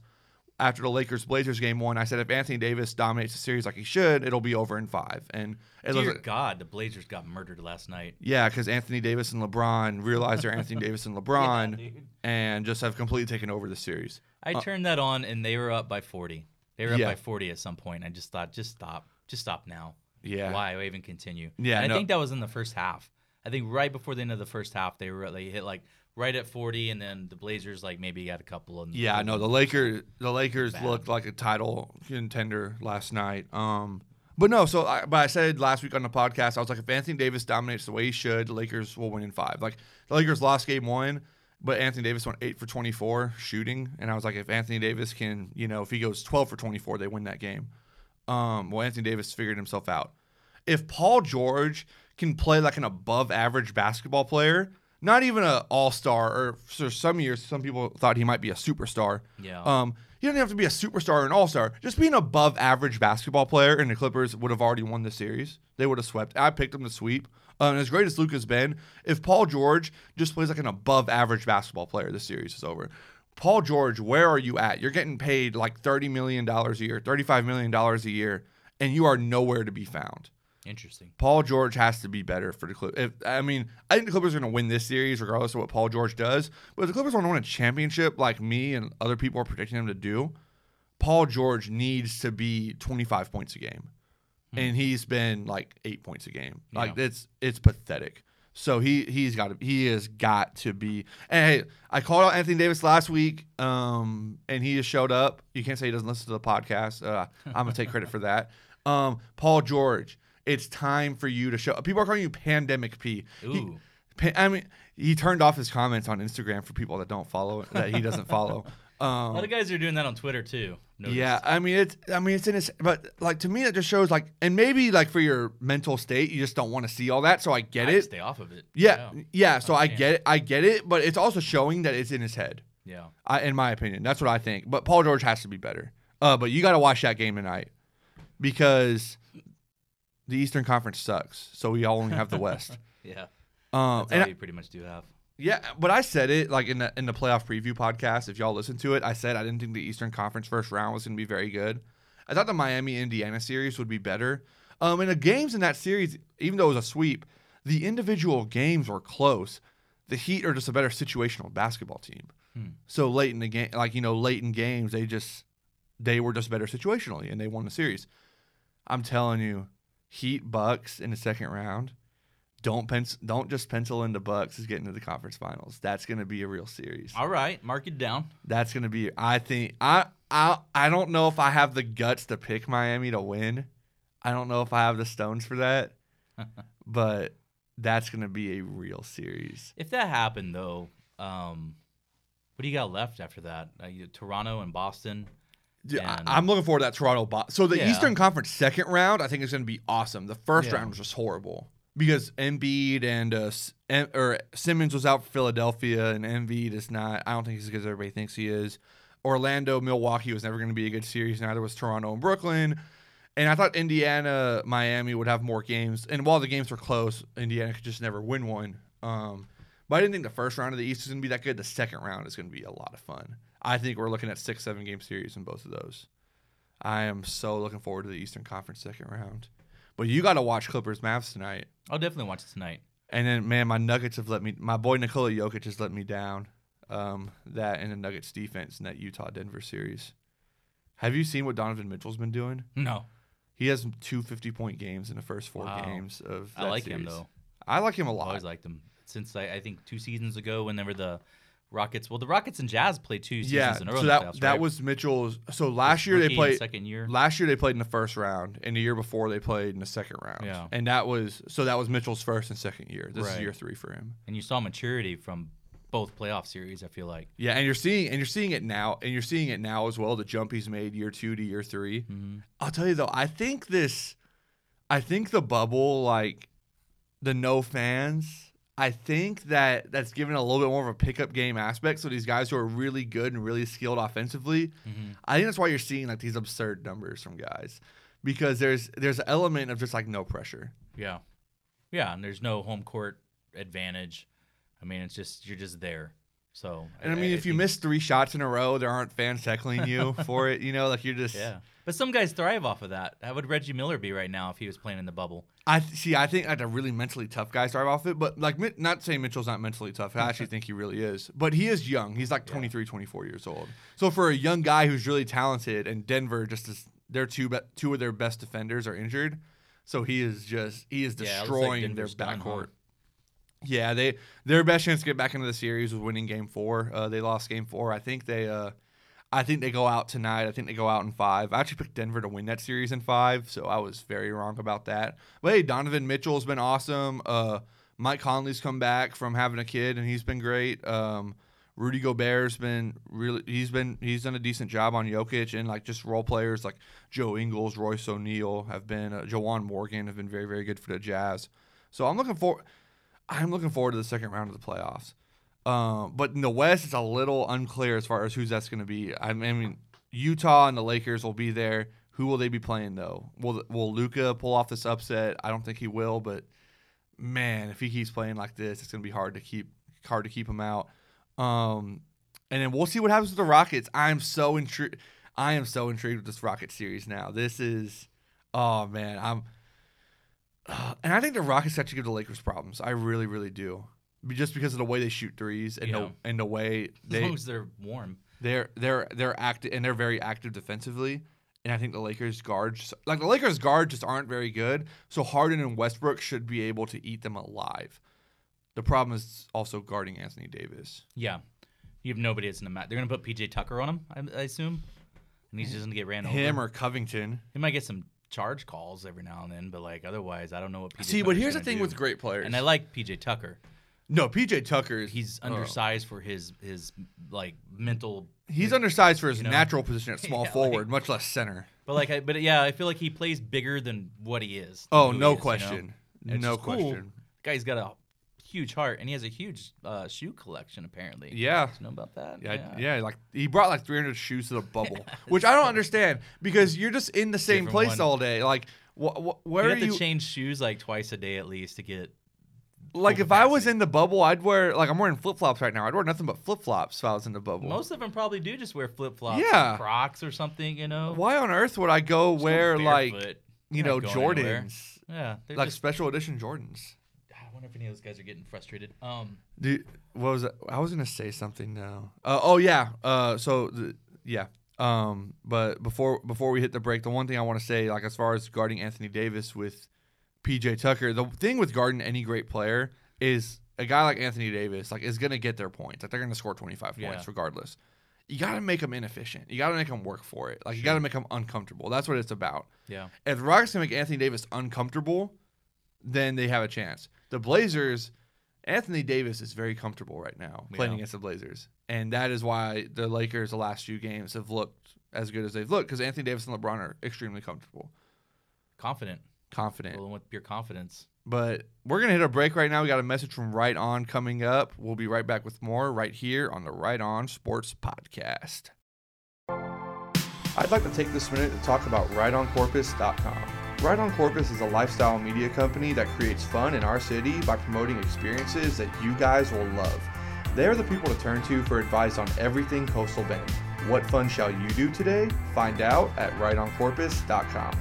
after the Lakers-Blazers game one, I said if Anthony Davis dominates the series like he should, it'll be over in five. And it Dear like, God, the Blazers got murdered last night. Yeah, because Anthony Davis and LeBron realized they're Anthony Davis and LeBron yeah, and just have completely taken over the series. I uh, turned that on, and they were up by forty. They were up yeah. by forty at some point. I just thought, just stop. Just stop now. Yeah. Why even continue? Yeah, and I no. think that was in the first half. I think right before the end of the first half, they were they hit like – right at forty, and then the Blazers like maybe got a couple of them. Yeah, no, the Lakers the Lakers bad. Looked like a title contender last night. Um, but no, so I, but I said last week on the podcast, I was like, if Anthony Davis dominates the way he should, the Lakers will win in five. Like the Lakers lost game one, but Anthony Davis went eight for twenty four shooting, and I was like, if Anthony Davis can, you know, if he goes twelve for twenty four, they win that game. Um, well, Anthony Davis figured himself out. If Paul George can play like an above-average basketball player, not even an all-star, or for some years, some people thought he might be a superstar. Yeah. Um, he doesn't have to be a superstar or an all-star. Just being an above-average basketball player, and the Clippers would have already won the series. They would have swept. I picked them to sweep. Um, as great as Luka's been, if Paul George just plays like an above-average basketball player, the series is over. Paul George, where are you at? You're getting paid like thirty million dollars a year, thirty-five million dollars a year, and you are nowhere to be found. Interesting. Paul George has to be better for the Clippers. I mean, I think the Clippers are going to win this series regardless of what Paul George does. But if the Clippers want to win a championship like me and other people are predicting them to do, Paul George needs to be twenty-five points a game. Hmm. And he's been like eight points a game. Yeah. Like it's it's pathetic. So he he's got to, he has got to be. And hey, I called out Anthony Davis last week, um, and he just showed up. You can't say he doesn't listen to the podcast. Uh, I'm gonna take credit for that. Um, Paul George, it's time for you to show. People are calling you Pandemic P. Ooh. He, I mean, he turned off his comments on Instagram for people that don't follow that he doesn't follow. Um, a lot of guys are doing that on Twitter too. Noticed. Yeah, I mean it's I mean it's in his, but like to me that just shows like, and maybe like for your mental state you just don't want to see all that, so I get I it. Stay off of it. Yeah, yeah. yeah so oh, I man. get it. I get it, but it's also showing that it's in his head. Yeah. I, in my opinion, that's what I think. But Paul George has to be better. Uh, but you got to watch that game tonight because the Eastern Conference sucks. So we all only have the West. yeah. Um, that's all you pretty much do have. Yeah, but I said it like in the in the playoff preview podcast. If y'all listen to it, I said I didn't think the Eastern Conference first round was going to be very good. I thought the Miami-Indiana series would be better. Um, and the games in that series, even though it was a sweep, the individual games were close. The Heat are just a better situational basketball team. Hmm. So late in the game, like you know, late in games, they just they were just better situationally, and they won the series. I'm telling you, Heat Bucks in the second round. Don't pencil, don't just pencil in the Bucks is getting to the conference finals. That's going to be a real series. All right, mark it down. That's going to be. I think I I I don't know if I have the guts to pick Miami to win. I don't know if I have the stones for that, but that's going to be a real series. If that happened though, um, what do you got left after that? Uh, you, Toronto and Boston. Dude, I, I'm looking forward to that Toronto. Bo- so the yeah. Eastern Conference second round, I think it's going to be awesome. The first yeah. round was just horrible. Because Embiid and uh, M- or Simmons was out for Philadelphia, and Embiid is not. I don't think he's as good as everybody thinks he is. Orlando, Milwaukee was never going to be a good series. Neither was Toronto and Brooklyn. And I thought Indiana, Miami would have more games. And while the games were close, Indiana could just never win one. Um, but I didn't think the first round of the East was going to be that good. The second round is going to be a lot of fun. I think we're looking at six, seven-game series in both of those. I am so looking forward to the Eastern Conference second round. But you got to watch Clippers Mavs tonight. I'll definitely watch it tonight. And then, man, my Nuggets have let me – my boy Nikola Jokic has let me down. Um, that and the Nuggets defense in that Utah-Denver series. Have you seen what Donovan Mitchell's been doing? No. He has two fifty-point games in the first four wow. games of that I like series. Him, though. I like him a lot. I've always liked him. Since, I, I think, two seasons ago, whenever the – Rockets. Well, the Rockets and Jazz played two seasons yeah, in a row. So that, playoffs, that right? was Mitchell's. So last year they played second year. Last year they played in the first round, and the year before they played in the second round. Yeah. And that was so that was Mitchell's first and second year. This right. is year three for him. And you saw maturity from both playoff series. I feel like. Yeah, and you're seeing and you're seeing it now, and you're seeing it now as well. The jump he's made year two to year three. Mm-hmm. I'll tell you though, I think this, I think the bubble, like the no fans. I think that that's given a little bit more of a pickup game aspect. So these guys who are really good and really skilled offensively, mm-hmm. I think that's why you're seeing like these absurd numbers from guys, because there's there's an element of just like no pressure. Yeah, yeah, and there's no home court advantage. I mean, it's just you're just there. So and I, I mean, I, if I you miss three shots in a row, there aren't fans heckling you for it. You know, like you're just yeah. But some guys thrive off of that. How would Reggie Miller be right now if he was playing in the bubble? I th- see. I think like a really mentally tough guy thrive off it, but like not saying Mitchell's not mentally tough. I actually think he really is. But he is young. He's like twenty-three, twenty-four years old. So for a young guy who's really talented, and Denver just is, their two be- two of their best defenders are injured, so he is just he is destroying yeah, like their backcourt. Yeah, they their best chance to get back into the series was winning Game Four. Uh, they lost Game Four. I think they. Uh, I think they go out tonight. I think they go out in five. I actually picked Denver to win that series in five, so I was very wrong about that. But, hey, Donovan Mitchell's been awesome. Uh, Mike Conley's come back from having a kid, and he's been great. Um, Rudy Gobert's been really he's been he's done a decent job on Jokic, and like just role players like Joe Ingles, Royce O'Neal have been uh, Jawan Morgan have been very very good for the Jazz. So I'm looking for I'm looking forward to the second round of the playoffs. Um, but in the West, it's a little unclear as far as who's that's going to be. I mean, Utah and the Lakers will be there. Who will they be playing though? Will Will Luka pull off this upset? I don't think he will, but man, if he keeps playing like this, it's going to be hard to keep hard to keep him out. Um, and then we'll see what happens with the Rockets. I'm so intrigued. I am so intrigued with this Rockets series now. This is, oh man, I'm, uh, and I think the Rockets have to give the Lakers problems. I really, really do, just because of the way they shoot threes and yeah. the and the way they, as long as they're warm, they're they're they're active and they're very active defensively. And I think the Lakers guards, like the Lakers guards, just aren't very good. So Harden and Westbrook should be able to eat them alive. The problem is also guarding Anthony Davis. Yeah. You have nobody that's in the match. They're going to put P J. Tucker on him, I, I assume. And he's just going to get ran over. Him or Covington. He might get some charge calls every now and then, but like otherwise, I don't know what P J. See, Tucker's but here's the thing do. with great players. And I like P J. Tucker. No, P J. Tucker is... He's undersized oh. for his, his like, mental... He's his, undersized for his you know? natural position at small yeah, forward, like, much less center. But, like, I, but yeah, I feel like he plays bigger than what he is. Oh, no is, question. You know? No question. Cool. The guy's got a... huge heart, and he has a huge uh, shoe collection, apparently. Yeah. You know about that? Yeah, yeah. yeah, like he brought like three hundred shoes to the bubble, yeah, which I don't understand because you're just in the same place one. all day. Like, wh- wh- where you are you? You have to change shoes like twice a day at least to get... Like, if I was in the bubble, I'd wear... Like, I'm wearing flip-flops right now. I'd wear nothing but flip-flops if I was in the bubble. Most of them probably do just wear flip-flops. Yeah. Like Crocs or something, you know? Why on earth would I go just wear, like, barefoot. you know, Jordans? Anywhere. Yeah. Like, just... special edition Jordans. I wonder if any of those guys are getting frustrated. Um, Dude, what was that? I was gonna say something now. Uh, oh yeah. Uh, so the, yeah. Um, but before before we hit the break, the one thing I want to say, like as far as guarding Anthony Davis with P J Tucker, the thing with guarding any great player is a guy like Anthony Davis, like is gonna get their points. Like they're gonna score twenty-five yeah. points regardless. You gotta make them inefficient. You gotta make them work for it. Like sure. you gotta make them uncomfortable. That's what it's about. Yeah. If the Rockets can make Anthony Davis uncomfortable, then they have a chance. The Blazers, Anthony Davis is very comfortable right now playing yeah. against the Blazers. And that is why the Lakers the last few games have looked as good as they've looked because Anthony Davis and LeBron are extremely comfortable. Confident. Confident. Well, with pure confidence. But we're going to hit a break right now. We got a message from Right On coming up. We'll be right back with more right here on the Right On Sports Podcast. I'd like to take this minute to talk about right on corpus dot com. Right On Corpus is a lifestyle media company that creates fun in our city by promoting experiences that you guys will love. They are the people to turn to for advice on everything Coastal Bend. What fun shall you do today? Find out at right on corpus dot com.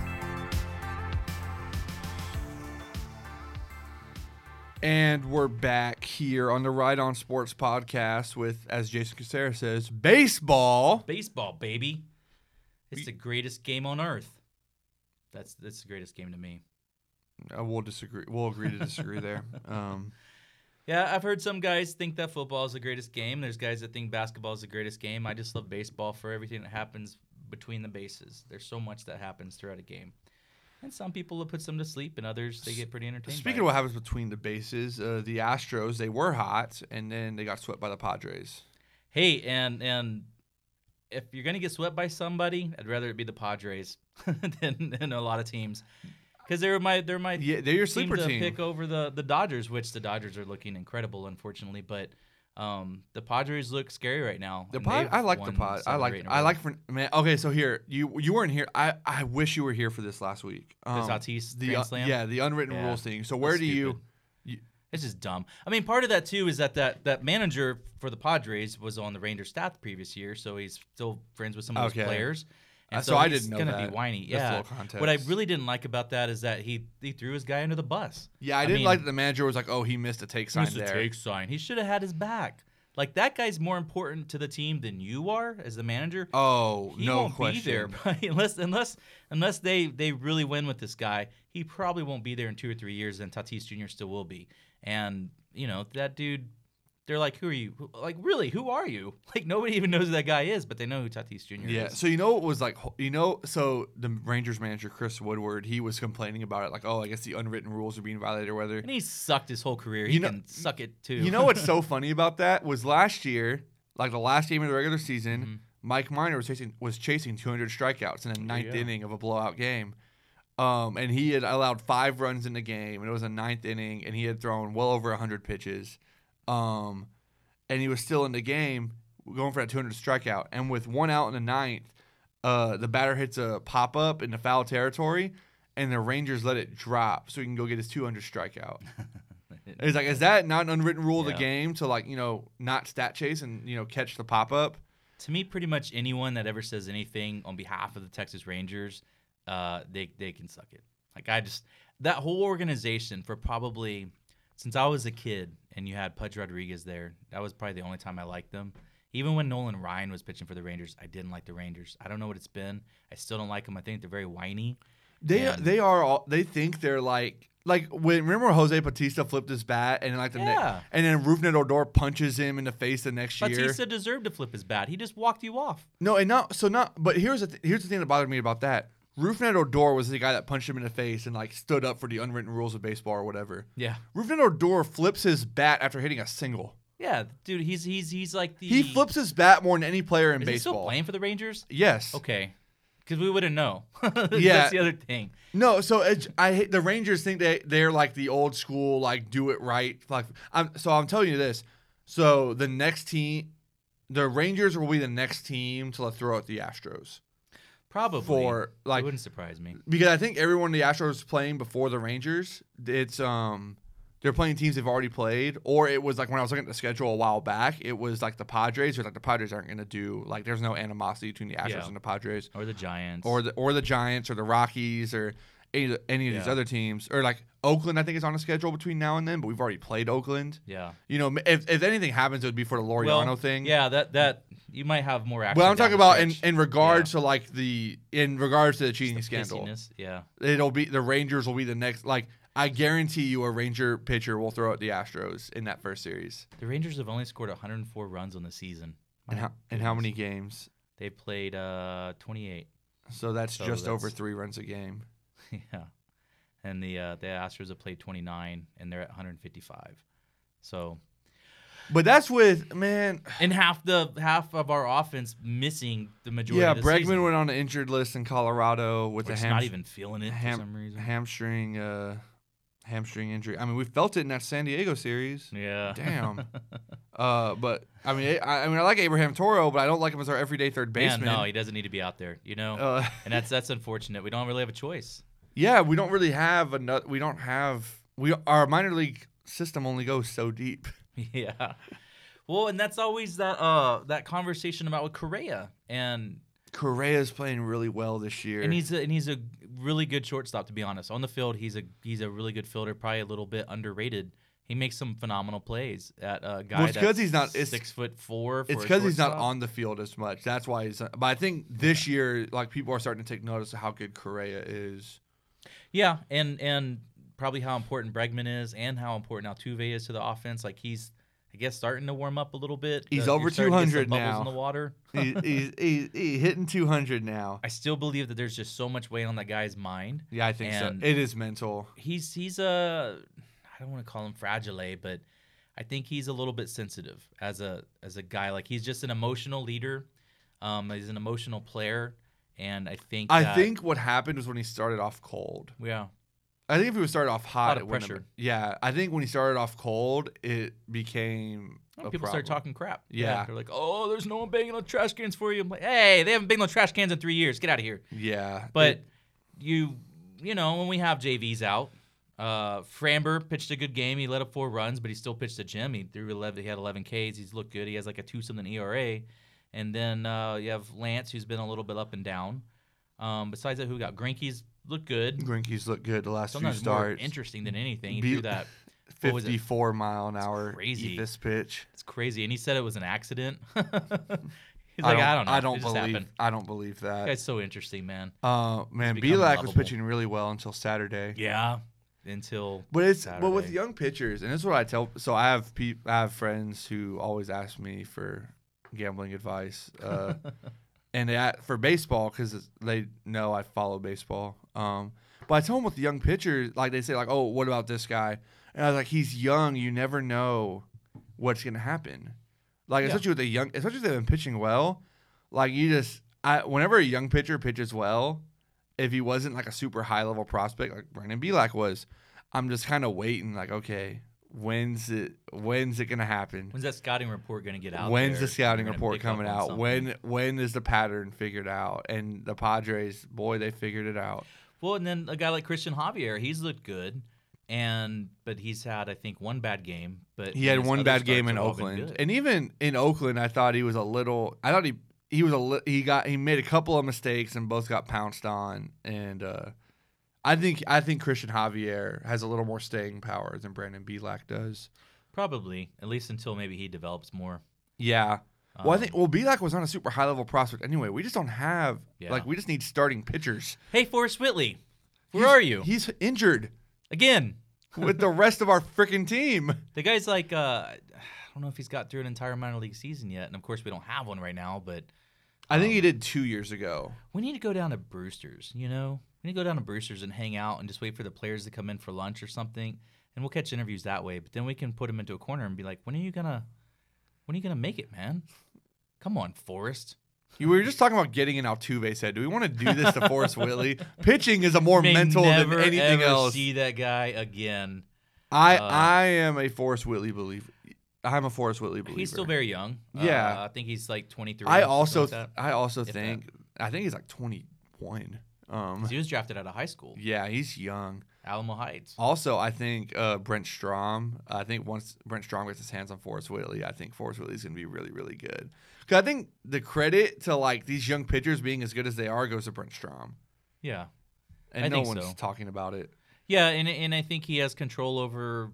And we're back here on the Right On Sports Podcast with, as Jason Casera says, baseball. Baseball, baby. It's the greatest game on earth. That's that's the greatest game to me. Uh, we'll disagree. We'll agree to disagree there. Um, yeah, I've heard some guys think that football is the greatest game. There's guys that think basketball is the greatest game. I just love baseball for everything that happens between the bases. There's so much that happens throughout a game. And some people will put some to sleep, and others, they get pretty entertained. Speaking of what happens between the bases, uh, the Astros, they were hot, and then they got swept by the Padres. Hey, and and... if you're going to get swept by somebody, I'd rather it be the Padres than, than a lot of teams. Because they're my, they're my yeah, they're your sleeper team to team. pick over the, the Dodgers, which the Dodgers are looking incredible, unfortunately. But um, the Padres look scary right now. The pod, I like the pod. I like I like for man. Okay, so here you you weren't here. I, I wish you were here for this last week. Um, this Tatis the Grand Slam. Yeah, the unwritten yeah. rules thing. So where That's do you, you? It's just dumb. I mean, part of that too is that that, that manager for the Padres was on the Rangers staff the previous year, so he's still friends with some of okay. those players. And uh, so, so I didn't know that. He's gonna be whiny. Yeah. What I really didn't like about that is that he, he threw his guy under the bus. Yeah, I, I didn't mean, like that the manager was like, "Oh, he missed a take sign missed there." Missed a take sign. He should have had his back. Like that guy's more important to the team than you are as the manager. Oh, he no won't question. Be there, but unless unless unless they they really win with this guy, he probably won't be there in two or three years. And Tatis Junior still will be. And, you know, that dude, they're like, who are you? Like, really, who are you? Like, nobody even knows who that guy is, but they know who Tatis Junior yeah. is. Yeah, so you know what was like, you know, so the Rangers manager, Chris Woodward, he was complaining about it, like, oh, I guess the unwritten rules are being violated or whether. And he sucked his whole career. He you know, can suck it, too. You know what's so funny about that was last year, like the last game of the regular season, mm-hmm. Mike Minor was chasing was chasing two hundred strikeouts in a ninth yeah. inning of a blowout game. Um, and he had allowed five runs in the game, and it was a ninth inning, and he had thrown well over one hundred pitches. Um, and he was still in the game going for that two hundred strikeout. And with one out in the ninth, uh, the batter hits a pop-up in the foul territory, and the Rangers let it drop so he can go get his two hundred strikeout. It's like, is that not an unwritten rule yeah. of the game to, like, you know, not stat chase and, you know, catch the pop-up? To me, pretty much anyone that ever says anything on behalf of the Texas Rangers – Uh, they they can suck it. Like, I just that whole organization for probably since I was a kid, and you had Pudge Rodriguez there. That was probably the only time I liked them. Even when Nolan Ryan was pitching for the Rangers, I didn't like the Rangers. I don't know what it's been. I still don't like them. I think they're very whiny. They and, they are all, they think they're like like when remember when Jose Bautista flipped his bat and like the yeah. ne- and then Rougned Odor punches him in the face the next Bautista year. Bautista deserved to flip his bat. He just walked you off. No, and not so not. But here's the th- here's the thing that bothered me about that. Rougned Odor was the guy that punched him in the face and, like, stood up for the unwritten rules of baseball or whatever. Yeah. Rougned Odor flips his bat after hitting a single. Yeah, dude, he's he's he's like the... He flips his bat more than any player in Is baseball. Is he still playing for the Rangers? Yes. Okay. Because we wouldn't know. Yeah. That's the other thing. No, so it's, I the Rangers think they, they're, like, the old school, like, do it right. Like, I'm, so I'm telling you this. So the next team... The Rangers will be the next team to throw out the Astros. Probably. For, like, it wouldn't surprise me. Because I think everyone the Astros was playing before the Rangers, it's um they're playing teams they've already played. Or it was like when I was looking at the schedule a while back, it was like the Padres, or like the Padres aren't gonna do like there's no animosity between the Astros yeah. and the Padres. Or the Giants. Or the or the Giants or the Rockies or any, any of yeah. these other teams. Or like Oakland, I think, is on a schedule between now and then, but we've already played Oakland. Yeah. You know, if if anything happens, it would be for the Laureano well, thing. Yeah, that that you might have more action. Well, I'm talking about in, in regards yeah. to like the in regards to the cheating the scandal. Yeah. It'll be the Rangers will be the next. Like, I guarantee you, a Ranger pitcher will throw out the Astros in that first series. The Rangers have only scored one hundred four runs on the season. And how, and how many games? They played uh, twenty-eight. So that's so just that's... over three runs a game. Yeah. And the uh, the Astros have played twenty-nine, and they're at one hundred fifty-five. So. But that's with, man. And half the half of our offense missing the majority yeah, of the Bregman season. Went on the injured list in Colorado with We're a ham- not even feeling it ham- for some reason. Hamstring, uh, hamstring injury. I mean, we felt it in that San Diego series. Yeah. Damn. uh, but, I mean, I, I mean, I like Abraham Toro, but I don't like him as our everyday third baseman. Yeah, no, he doesn't need to be out there, you know? Uh, and that's that's unfortunate. We don't really have a choice. Yeah, we don't really have another. We don't have we our minor league system only goes so deep. Yeah, well, and that's always that uh, that conversation about with Correa, and Correa's playing really well this year, and he's a, and he's a really good shortstop, to be honest. On the field, he's a he's a really good fielder, probably a little bit underrated. He makes some phenomenal plays. That uh, guy well, it's that's he's not, it's, six foot four. For it's because he's not on the field as much. That's why he's. But I think this year, like, people are starting to take notice of how good Correa is. Yeah, and and probably how important Bregman is and how important Altuve is to the offense. Like, he's, I guess, starting to warm up a little bit. He's uh, over two hundred now. Bubbles in the water. he's, he's, he's, he's hitting two hundred now. I still believe that there's just so much weight on that guy's mind. Yeah, I think and so. It is mental. He's he's a, I don't want to call him fragile, but I think he's a little bit sensitive as a as a guy. Like, he's just an emotional leader. Um, he's an emotional player. And I think I that, think what happened was when he started off cold. Yeah, I think if he was started off hot, a lot of pressure. It wouldn't have, yeah, I think when he started off cold, it became well, a people problem. Started talking crap. Yeah. yeah, they're like, "Oh, there's no one banging on trash cans for you." I'm like, "Hey, they haven't banged on trash cans in three years. Get out of here." Yeah, but it, you, you know, when we have J Vs out, uh, Framber pitched a good game. He let up four runs, but he still pitched a gem. He threw eleven. He had eleven Ks. He's looked good. He has like a two something E R A. And then uh, you have Lance, who's been a little bit up and down. Um, besides that, who we got? Greinke's looked good. Greinke's looked good the last Sometimes few starts. More interesting than anything. He Be- threw that fifty-four mile an hour this pitch. It's crazy, and he said it was an accident. He's like, I don't, I don't know. I don't believe. I don't believe that. That guy's so interesting, man. Uh, man, Belak was pitching really well until Saturday. Yeah, until but it's Saturday. But with young pitchers, and this is what I tell. So I have pe- I have friends who always ask me for gambling advice, uh, and they, for baseball, because they know I follow baseball. Um, but I tell them with the young pitchers, like, they say, like, "Oh, what about this guy?" And I was like, "He's young. You never know what's going to happen." Like, yeah. especially with a young, especially if they've been pitching well, like you just, I, whenever a young pitcher pitches well, if he wasn't like a super high level prospect like Brandon Belak was, I'm just kind of waiting. Like, okay, when's it? When's it gonna happen? When's that scouting report gonna get out? When's the scouting report coming out? When? When is the pattern figured out? And the Padres, boy, they figured it out. Well, and then a guy like Christian Javier, he's looked good. And but he's had, I think, one bad game. But he had one bad game in Oakland, and even in Oakland, I thought he was a little. I thought he he was a li- he got he made a couple of mistakes and both got pounced on. And uh, I think I think Christian Javier has a little more staying power than Brandon Belak does. Probably, at least until maybe he develops more. Yeah. Well, I think well, Belak was not a super high level prospect anyway. We just don't have yeah. like we just need starting pitchers. Hey, Forrest Whitley, where he's, are you? He's injured. Again. With the rest of our freaking team. The guy's like, uh, I don't know if he's got through an entire minor league season yet. And, of course, we don't have one right now. But um, I think he did two years ago. We need to go down to Brewster's, you know? We need to go down to Brewster's and hang out and just wait for the players to come in for lunch or something. And we'll catch interviews that way. But then we can put him into a corner and be like, when are you going to when are you gonna make it, man? Come on, Forrest. You were just talking about getting an Altuve said. Do we want to do this to Forrest Whitley? Pitching is a more May mental never, than anything ever else. See that guy again. I uh, I am a Forrest Whitley believer. I'm a Forrest Whitley believer. He's still very young. Yeah, uh, I think he's like twenty-three. I also th- like I also think that. I think he's like twenty-one. Um, he was drafted out of high school. Yeah, he's young. Alamo Heights. Also, I think uh, Brent Strom. I think once Brent Strom gets his hands on Forrest Whitley, I think Forrest Whitley is going to be really, really good. Because I think the credit to like these young pitchers being as good as they are goes to Brent Strom. Yeah, and I no think one's so. talking about it. Yeah, and and I think he has control over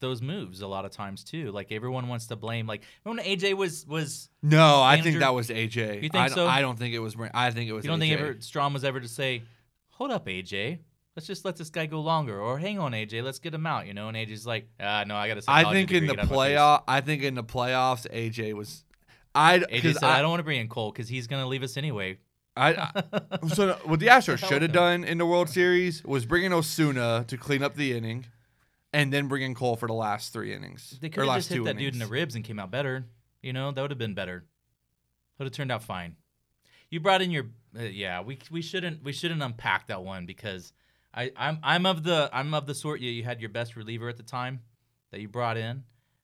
those moves a lot of times too. Like everyone wants to blame. Like when A J was was. No, manager? I think that was A J. You think I so? I don't think it was Brent. I think it was. You don't A J. think ever Strom was ever to say, "Hold up, A J. Let's just let this guy go longer," or "Hang on, A J, let's get him out," you know. And A J's like, "Ah, no, I got to." I think in the playoff, I think in the playoffs, A J was, I A J said, I, "I don't want to bring in Cole because he's gonna leave us anyway." I, I so what the Astros should have done in the World Series was bring in Osuna to clean up the inning, and then bring in Cole for the last three innings. They could have just hit that innings. dude in the ribs and came out better. You know, that would have been better. Would have turned out fine. You brought in your, uh, yeah. We we shouldn't we shouldn't unpack that one because. I, I'm I'm of the I'm of the sort you, you had your best reliever at the time that you brought in,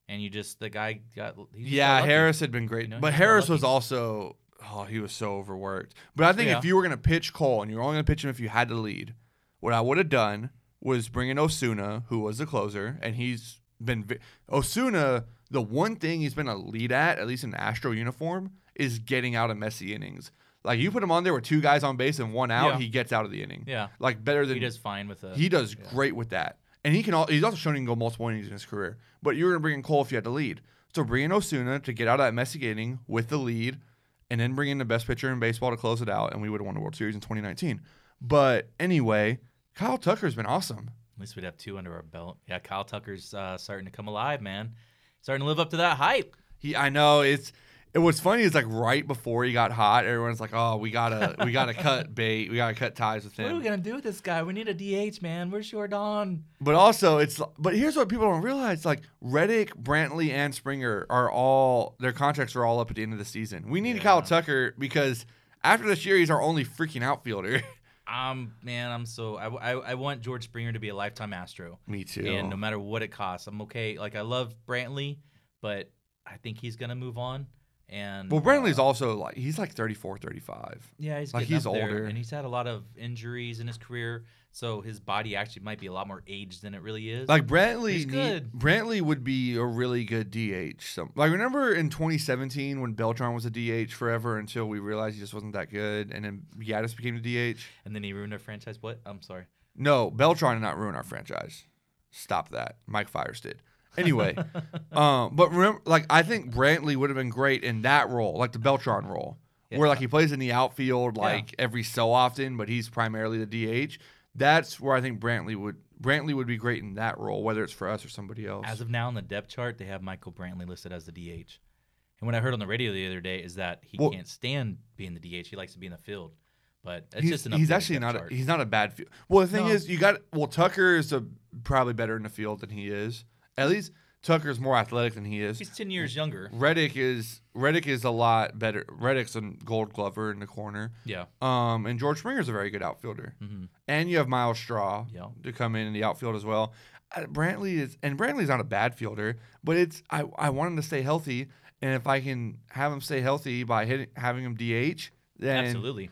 and you just the guy got yeah Harris had been great, you know, but Harris was also oh he was so overworked. But I think yeah. if you were gonna pitch Cole and you were only gonna pitch him if you had to lead, what I would have done was bring in Osuna, who was the closer, and he's been vi- Osuna. The one thing he's been a lead at, at least in the Astro uniform, is getting out of messy innings. Like, you put him on there with two guys on base and one out, yeah. he gets out of the inning. Yeah. Like, better than... He does fine with the... He does yeah. great with that. And he can. All, he's also shown he can go multiple innings in his career. But you were going to bring in Cole if you had the lead. So bring in Osuna to get out of that messy inning with the lead, and then bring in the best pitcher in baseball to close it out, and we would have won the World Series in twenty nineteen. But anyway, Kyle Tucker's been awesome. At least we'd have two under our belt. Yeah, Kyle Tucker's uh, starting to come alive, man. Starting to live up to that hype. He, I know, it's... It was funny. It's like right before he got hot, everyone's like, "Oh, we gotta, we gotta cut bait. We gotta cut ties with him. What are we gonna do with this guy? We need a D H, man. We're short on." But also, it's but here's what people don't realize: like Reddick, Brantley, and Springer are all their contracts are all up at the end of the season. We need yeah. Kyle Tucker because after this year, he's our only freaking outfielder. Um, man, I'm so I, I I want George Springer to be a lifetime Astro. Me too. And no matter what it costs, I'm okay. Like I love Brantley, but I think he's gonna move on. And, well, Brantley's uh, also like he's like thirty-four, thirty-five. Yeah, he's like he's up there, older, and he's had a lot of injuries in his career, so his body actually might be a lot more aged than it really is. Like Brantley, he's good. Need, Brantley would be a really good D H. So, like remember in twenty seventeen when Beltran was a D H forever until we realized he just wasn't that good, and then Giadis became a D H, and then he ruined our franchise. What? I'm sorry. No, Beltran did not ruin our franchise. Stop that. Mike Fiers did. Anyway, um, but remember, like I think Brantley would have been great in that role, like the Beltran role, yeah. where like he plays in the outfield like yeah. every so often, but he's primarily the D H. That's where I think Brantley would Brantley would be great in that role, whether it's for us or somebody else. As of now, in the depth chart, they have Michael Brantley listed as the D H. And what I heard on the radio the other day is that he well, can't stand being the D H; he likes to be in the field. But it's he's, just an he's actually not a, he's not a bad field. Well, the thing no. is, you got well Tucker is a, probably better in the field than he is. At least Tucker's more athletic than he is. He's ten years younger. Reddick is Reddick is a lot better. Reddick's a Gold Glover in the corner. Yeah. Um, and George Springer's a very good outfielder. Mm-hmm. And you have Miles Straw yeah. to come in in the outfield as well. Uh, Brantley is and Brantley's not a bad fielder, but it's I I want him to stay healthy, and if I can have him stay healthy by hitting, having him D H, then absolutely.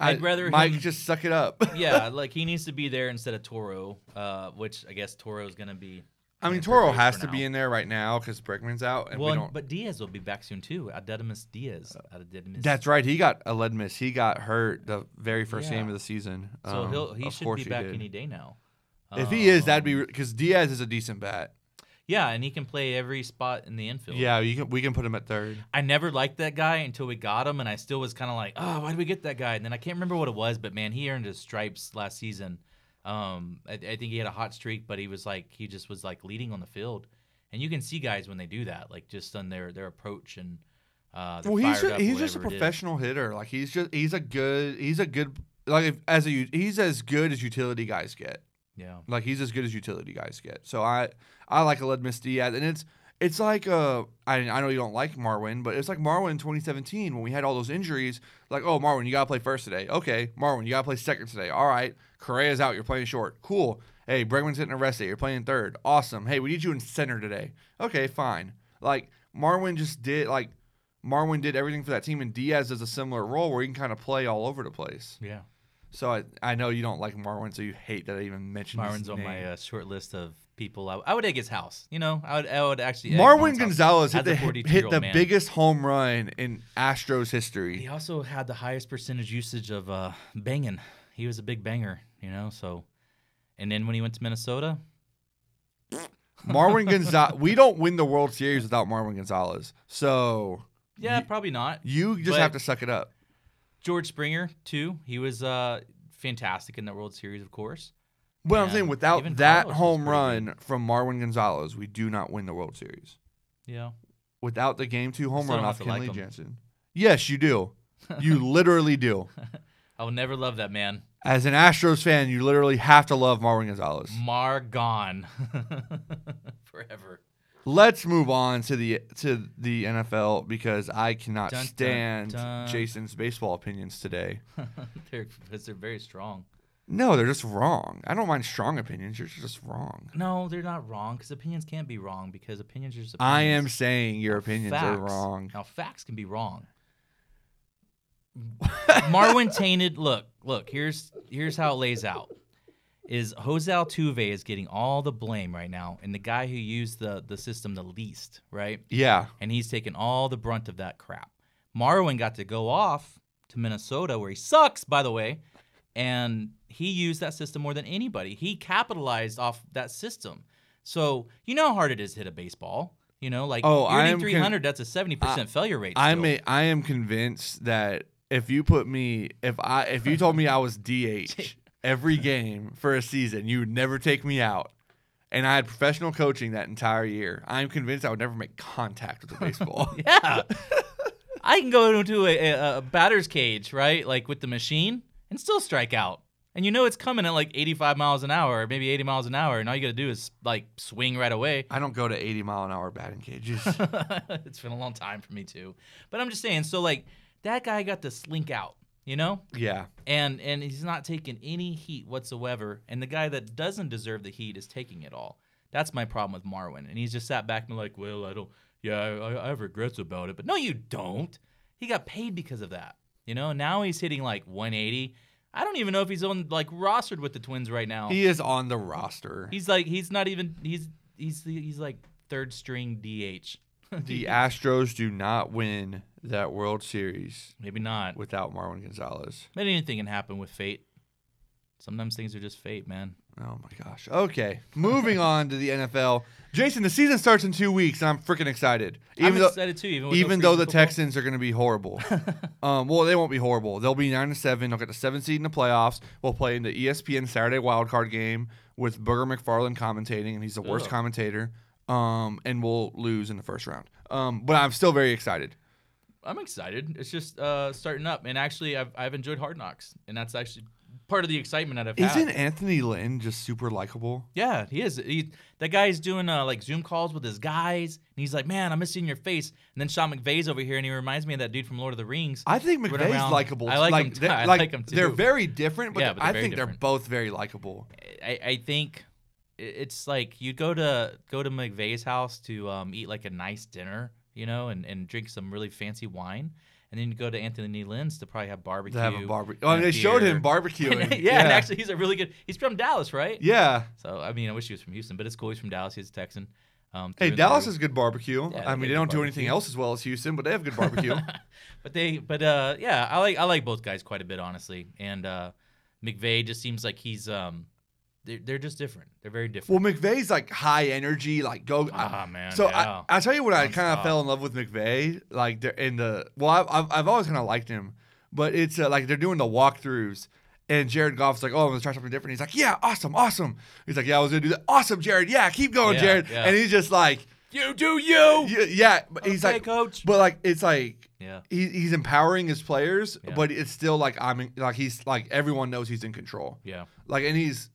I'd rather Mike him, just suck it up. yeah, like he needs to be there instead of Toro, uh, which I guess Toro is going to be. I mean, Toro has to now. be in there right now because Bregman's out, and well, we don't. But Diaz will be back soon too. Adedemus Diaz. Adedemus. That's right. He got Adedemus. He got hurt the very first yeah. game of the season. So um, he'll, he should be back any day now. If um, he is, that'd be because Diaz is a decent bat. Yeah, and he can play every spot in the infield. Yeah, you can, we can put him at third. I never liked that guy until we got him, and I still was kind of like, oh, why did we get that guy? And then I can't remember what it was, but, man, he earned his stripes last season. Um, I, I think he had a hot streak, but he was like he just was like leading on the field. And you can see guys when they do that, like just on their, their approach and uh, they're well, fired he's up, just, he's just a professional hitter. Like he's just he's a good he's a good like if, as a he's as good as utility guys get. Yeah, like he's as good as utility guys get. So I, I like Aledmus Diaz, and it's it's like uh I I know you don't like Marwin, but it's like Marwin in twenty seventeen when we had all those injuries. Like oh Marwin, you gotta play first today. Okay, Marwin, you gotta play second today. All right, Correa's out, you're playing short. Cool. Hey, Bregman's hitting a rest day, you're playing third. Awesome. Hey, we need you in center today. Okay, fine. Like Marwin just did like Marwin did everything for that team, and Diaz does a similar role where he can kind of play all over the place. Yeah. So I, I know you don't like Marwin, so you hate that I even mentioned Marwin's his name. on my uh, short list of people. I, I would egg his house. You know, I would I would actually egg Marwin Gonzalez hit the, hit the man. biggest home run in Astros history. He also had the highest percentage usage of uh, banging. He was a big banger, you know. So, and then when he went to Minnesota, Marwin Gonzalez. We don't win the World Series without Marwin Gonzalez. So yeah, you, probably not. You just but, have to suck it up. George Springer, too. He was uh, fantastic in the World Series, of course. Well, and I'm saying without that home run good. from Marwin Gonzalez, we do not win the World Series. Yeah. Without the Game two home run off Kenley like Jansen. Yes, you do. You literally do. I will never love that man. As an Astros fan, you literally have to love Marwin Gonzalez. Mar gone. Forever. Let's move on to the to the N F L because I cannot dun, stand dun, dun. Jason's baseball opinions today. they're, they're very strong. No, they're just wrong. I don't mind strong opinions. You're just wrong. No, they're not wrong because opinions can't be wrong because opinions are just opinions. I am saying your opinions facts. are wrong. Now, facts can be wrong. Marwin tainted. Look, look, here's here's how it lays out. Is Jose Altuve is getting all the blame right now, and the guy who used the, the system the least, right? Yeah. And he's taking all the brunt of that crap. Marwin got to go off to Minnesota, where he sucks, by the way, and he used that system more than anybody. He capitalized off that system. So you know how hard it is to hit a baseball. You know, like oh, you're hitting three hundred, con- that's a seventy percent I, failure rate. I am I am convinced that if you put me, if I if you told me I was D H. Every game for a season, you would never take me out. And I had professional coaching that entire year. I'm convinced I would never make contact with the baseball. yeah. I can go into a, a, a batter's cage, right, like with the machine, and still strike out. And you know it's coming at like eighty-five miles an hour or maybe eighty miles an hour, and all you got to do is, like, swing right away. I don't go to eighty mile an hour batting cages. It's been a long time for me, too. But I'm just saying, so, like, that guy got to slink out. You know? Yeah. And and he's not taking any heat whatsoever. And the guy that doesn't deserve the heat is taking it all. That's my problem with Marwin. And he's just sat back and like, well, I don't, yeah, I, I have regrets about it. But no, you don't. He got paid because of that. You know? Now he's hitting like one eighty. I don't even know if he's on, like, rostered with the Twins right now. He is on the roster. He's like, he's not even, he's, he's, he's like third string D H. The Astros do not win that World Series. Maybe not. Without Marwin Gonzalez. But anything can happen with fate. Sometimes things are just fate, man. Oh, my gosh. Okay. Moving on to the N F L. Jason, the season starts in two weeks, and I'm freaking excited. Even I'm though, excited, too. Even, even no though the football. Texans are going to be horrible. um, well, they won't be horrible. They'll be nine and seven. They'll get the seventh seed in the playoffs. We'll play in the E S P N Saturday wildcard game with Booger McFarland commentating, and he's the Ugh. worst commentator. Um, and we'll lose in the first round. Um, but I'm still very excited. I'm excited. It's just uh, starting up. And actually, I've I've enjoyed Hard Knocks. And that's actually part of the excitement that I've had. Isn't Anthony Lynn just super likable? Yeah, he is. He, that guy's doing uh, like Zoom calls with his guys, and he's like, "Man, I'm missing your face." And then Sean McVay's over here, and he reminds me of that dude from Lord of the Rings. I think McVay's likable. I like, like him. T- I like, like him too. They're very different, but, yeah, but I think different. They're both very likable. I, I think it's like you go to go to McVay's house to um, eat like a nice dinner, you know, and, and drink some really fancy wine. And then you go to Anthony Lynn's to probably have barbecue. They have a barbecue. Oh, they showed him barbecuing. yeah, yeah, and actually, he's a really good. He's from Dallas, right? Yeah. So I mean, I wish he was from Houston, but it's cool. He's from Dallas. He's a Texan. Um, hey, Dallas has good barbecue. Yeah, I mean, they don't barbecue. do anything else as well as Houston, but they have good barbecue. but they, but uh, yeah, I like I like both guys quite a bit, honestly. And uh, McVay just seems like he's um, they're they're just different. They're very different. Well, McVay's like high energy, like go. Ah, oh, man. So yeah. I, I tell you what, I kind of fell in love with McVay. Like they're in the well, I, I've I've always kind of liked him, but it's uh, like they're doing the walkthroughs, and Jared Goff's like, "Oh, I'm gonna try something different." He's like, "Yeah, awesome, awesome." He's like, "Yeah, I was gonna do that. Awesome, Jared. Yeah, keep going, yeah, Jared." Yeah. And he's just like, "You do you." Yeah, yeah. But he's okay, like, coach. But like, it's like, yeah, he, he's empowering his players, yeah. but it's still like I'm in, like he's like everyone knows he's in control. Yeah, like and he's.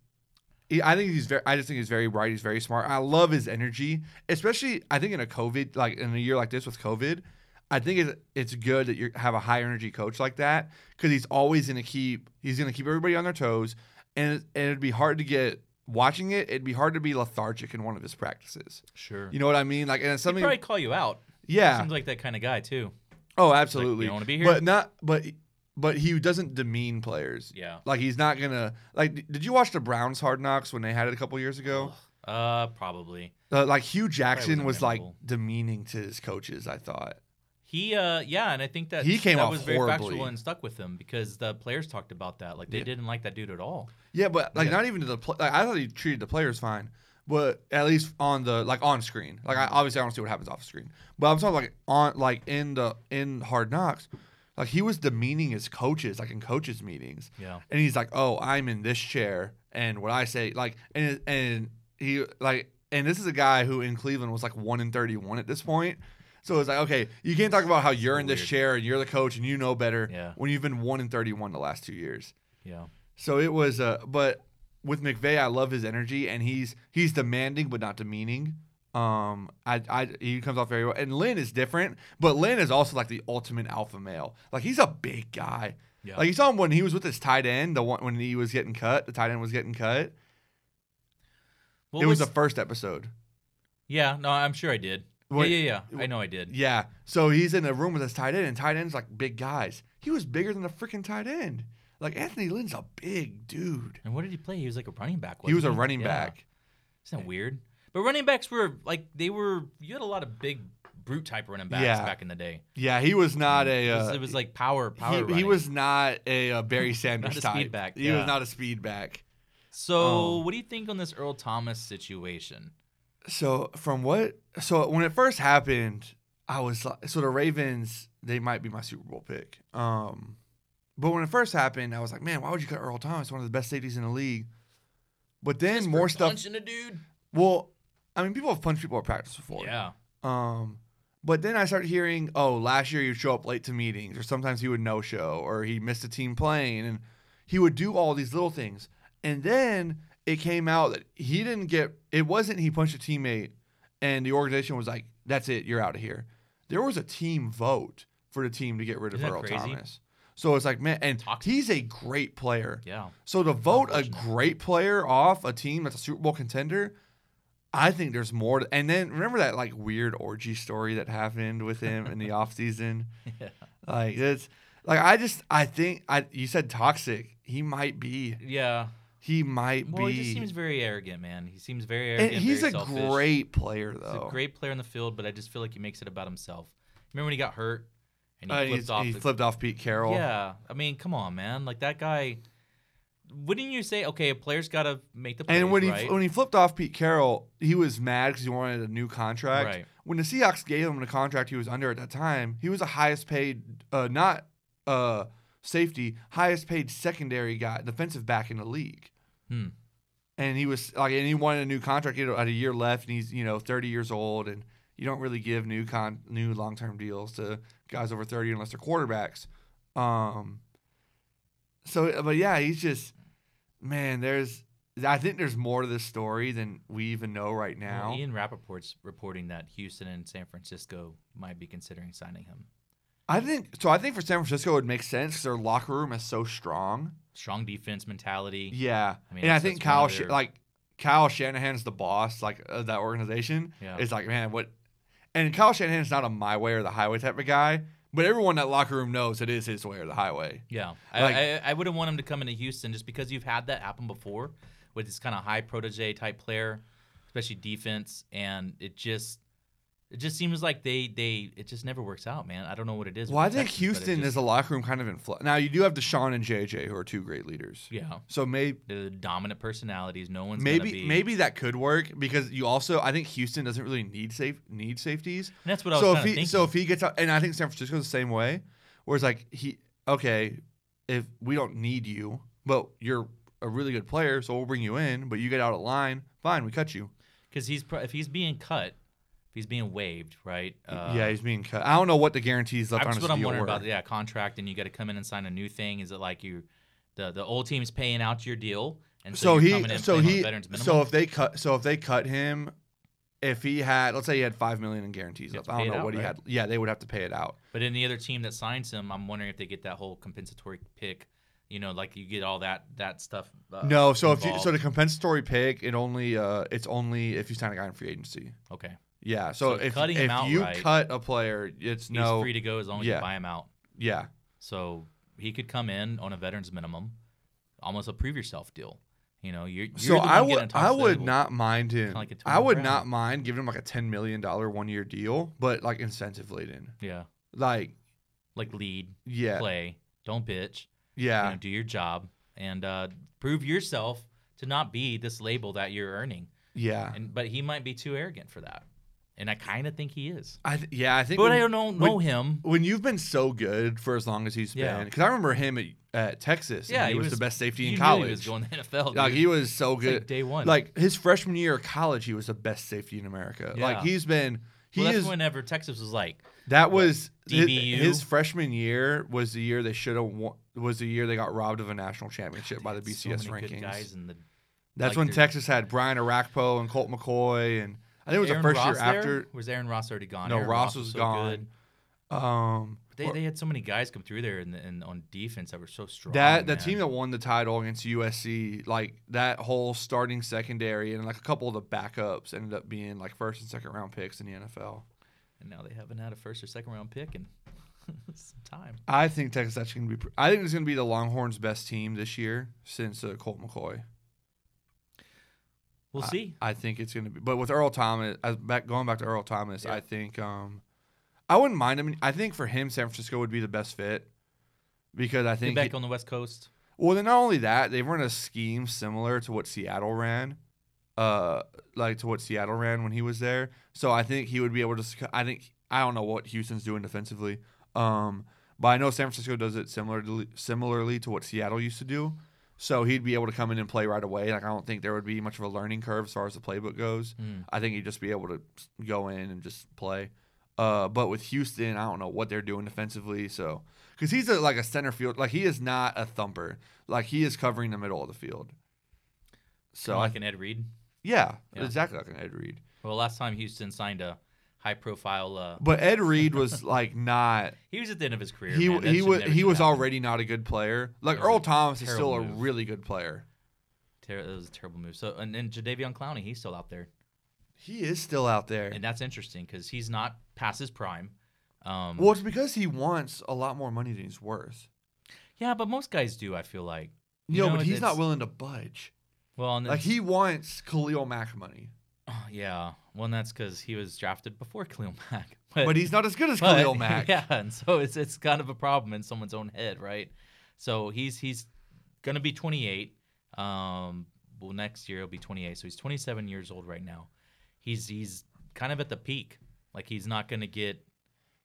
I think he's very. I just think he's very bright. He's very smart. I love his energy, especially. I think in a COVID, like in a year like this with COVID, I think it's it's good that you have a high energy coach like that because he's always gonna keep he's gonna keep everybody on their toes, and and it'd be hard to get watching it. It'd be hard to be lethargic in one of his practices. Sure, you know what I mean. Like and it's something he'd probably call you out. Yeah, seems like that kind of guy too. Oh, absolutely. Like, you don't want to be here, but not but. But he doesn't demean players. Yeah. Like, he's not going to – like, did you watch the Browns Hard Knocks when they had it a couple years ago? Uh, Probably. Uh, like, Hugh Jackson was, like, demeaning to his coaches, I thought. He uh, – yeah, and I think that, he came that off was very horribly. Factual and stuck with him because the players talked about that. Like, they yeah. didn't like that dude at all. Yeah, but, like, yeah. not even to the pl- – like, I thought he treated the players fine, but at least on the – like, on screen. Like, I, obviously, I don't see what happens off screen. But I'm talking, like, on, like in the in Hard Knocks – like, he was demeaning his coaches, like, in coaches' meetings. Yeah. And he's like, oh, I'm in this chair, and what I say, like, and and he, like, and this is a guy who in Cleveland was, like, one in thirty-one at this point. So it's like, okay, you can't talk about how you're Weird. in this chair and you're the coach and you know better yeah. when you've been one in thirty-one the last two years. Yeah. So it was, uh, but with McVay, I love his energy, and he's he's demanding but not demeaning. Um, I, I, he comes off very well, and Lynn is different, but Lynn is also like the ultimate alpha male. Like he's a big guy. Yeah. Like you saw him when he was with his tight end, the one when he was getting cut, the tight end was getting cut. What it was, was the first episode. Yeah, no, I'm sure I did. What, yeah, yeah, yeah. I know I did. Yeah, so he's in a room with his tight end, and tight ends like big guys. He was bigger than the freaking tight end. Like Anthony Lynn's a big dude. And what did he play? He was like a running back. Wasn't he was a he? running yeah. back. Isn't that weird? But running backs were, like, they were, you had a lot of big, brute-type running backs yeah. back in the day. Yeah, he was not a... Uh, it, was, it was, like, power, power he, running. He was not a uh, Barry Sanders type. Not a speed back. He yeah. was not a speed back. So, um, what do you think on this Earl Thomas situation? So, from what... So, when it first happened, I was like... So, the Ravens, they might be my Super Bowl pick. Um, but when it first happened, I was like, man, why would you cut Earl Thomas? One of the best safeties in the league. But then Just more stuff... punching a dude? Well... I mean, people have punched people at practice before. Yeah. Um, but then I started hearing, oh, last year he would show up late to meetings, or sometimes he would no-show, or he missed a team playing, and he would do all these little things. And then it came out that he didn't get – it wasn't he punched a teammate, and the organization was like, that's it, you're out of here. There was a team vote for the team to get rid of Earl Thomas. So it's like, man, and Toxic. he's a great player. Yeah. So to vote a great player off a team that's a Super Bowl contender – I think there's more. To, and then remember that like weird orgy story that happened with him in the off season. Yeah. Like it's like I just I think I you said toxic. He might be. Yeah. He might well, be. Well, he just seems very arrogant, man. He seems very arrogant. And he's very a selfish. great player, though. He's a great player in the field, but I just feel like he makes it about himself. Remember when he got hurt and he uh, flipped off? He the, flipped off Pete Carroll. Yeah. I mean, come on, man. Like that guy. Wouldn't you say, okay, a player's got to make the plays, And when he right? when he flipped off Pete Carroll, he was mad because he wanted a new contract. Right. When the Seahawks gave him the contract he was under at that time, he was the highest paid, uh, not uh, safety, highest paid secondary guy, defensive back in the league. Hmm. And he was like, and he wanted a new contract. He had a year left, and he's you know thirty years old, and you don't really give new con new long term deals to guys over thirty unless they're quarterbacks. Um. So, but yeah, he's just. man, there's I think there's more to this story than we even know right now. Well, Ian Rappaport's reporting that Houston and San Francisco might be considering signing him. I think so. I think for San Francisco it would make sense because their locker room is so strong, strong defense mentality. Yeah, I mean, and I think Kyle their... like Kyle Shanahan's the boss, like of that organization. Yeah. It's like, man, what? And Kyle Shanahan's not a my way or the highway type of guy. But everyone in that locker room knows it is his way or the highway. Yeah. Like, I, I I wouldn't want him to come into Houston just because you've had that happen before with this kind of high protege type player, especially defense, and it just it just seems like they, they it just never works out, man. I don't know what it is. Well, I think Houston just, is a locker room kind of in flux. Now, you do have Deshaun and J J, who are two great leaders. Yeah. So maybe the dominant personalities, no one's maybe be. maybe that could work because you also I think Houston doesn't really need safe need safeties. And that's what I was so if he, thinking. So if he gets out, and I think San Francisco's the same way, where it's like he okay, if we don't need you, but you're a really good player, so we'll bring you in, but you get out of line, fine, we cut you. Because he's if he's being cut. He's being waived, right? Uh, yeah, he's being cut. I don't know what the guarantees left on his deal were. That's what I'm wondering about. Yeah, contract, and you got to come in and sign a new thing. Is it like you, the the old team's paying out your deal, and so, so you're he, coming in so playing he, on veterans minimum? So if they cut, so if they cut him, if he had, let's say he had five million in guarantees left, I don't know out, what right? he had. Yeah, they would have to pay it out. But in the other team that signs him, I'm wondering if they get that whole compensatory pick. You know, like you get all that that stuff. Uh, no, so involved. if you, so the compensatory pick, it only uh, it's only if you sign a guy in free agency. Okay. Yeah, so, so if, cutting if, him if you right, cut a player, it's he's no... He's free to go as long as yeah. you buy him out. Yeah. So he could come in on a veteran's minimum, almost a prove yourself deal. You know, you're, you're so the I would I would not mind him. Like I would round. not mind giving him like a ten million dollars one-year deal, but like incentive laden. Yeah. Like... Like lead, yeah. play, don't bitch. Yeah. You know, do your job and uh, prove yourself to not be this label that you're earning. Yeah. And But he might be too arrogant for that. And I kind of think he is. I th- yeah, I think. But when, I don't know when, him. When you've been so good for as long as he's yeah. been, because I remember him at, at Texas. Yeah, he, he was, was the best safety in college. He was going to the N F L. Dude. Like he was so good like day one. Like his freshman year of college, he was the best safety in America. Yeah. Like he's been. He well, that's is, whenever Texas was like. That was like, D B U. His, his freshman year was the year they should have won. Was the year they got robbed of a national championship by the B C S so many rankings. Good guys in the, that's like when Texas had Brian Arakpo and Colt McCoy and. I think it was Aaron the first Ross year there? after. Was Aaron Ross already gone? No, Aaron Ross, Ross was, was so gone. Good. Um, they or, they had so many guys come through there and and on defense that were so strong. That the team that won the title against U S C, like that whole starting secondary and like a couple of the backups ended up being like first and second round picks in the N F L. And now they haven't had a first or second round pick in some time. I think Texas actually going to be. I think it's going to be the Longhorns' best team this year since uh, Colt McCoy. We'll see. I, I think it's going to be, but with Earl Thomas, as back going back to Earl Thomas, yeah. I think um, I wouldn't mind him. I think for him, San Francisco would be the best fit because I think Get back he, on the West Coast. Well, then not only that, they run a scheme similar to what Seattle ran, uh, like to what Seattle ran when he was there. So I think he would be able to. I think I don't know what Houston's doing defensively, um, but I know San Francisco does it similar to, similarly to what Seattle used to do. So he'd be able to come in and play right away. Like I don't think there would be much of a learning curve as far as the playbook goes. Mm. I think he'd just be able to go in and just play. Uh, but with Houston, I don't know what they're doing defensively. So because he's a, like a center field, like he is not a thumper. Like he is covering the middle of the field. So kind of like I, an Ed Reed. Yeah, yeah, exactly like an Ed Reed. Well, last time Houston signed a high-profile. Uh, but Ed Reed was like not. He was at the end of his career. He man. he was he was happen. already not a good player. Like Earl a Thomas is still move. a really good player. Ter- that was a terrible move. So and, and Jadeveon Clowney, he's still out there. He is still out there, and that's interesting because he's not past his prime. Um, well, it's because he wants a lot more money than he's worth. Yeah, but most guys do. I feel like. You no, know, but he's not willing to budge. Well, and like he wants Khalil Mack money. Oh, yeah. Well, and that's because he was drafted before Khalil Mack. But, but he's not as good as but, Khalil Mack. Yeah, and so it's it's kind of a problem in someone's own head, right? So he's he's going to be twenty-eight. Um, well, next year he'll be twenty-eight. So he's twenty-seven years old right now. He's he's kind of at the peak. Like, he's not going to get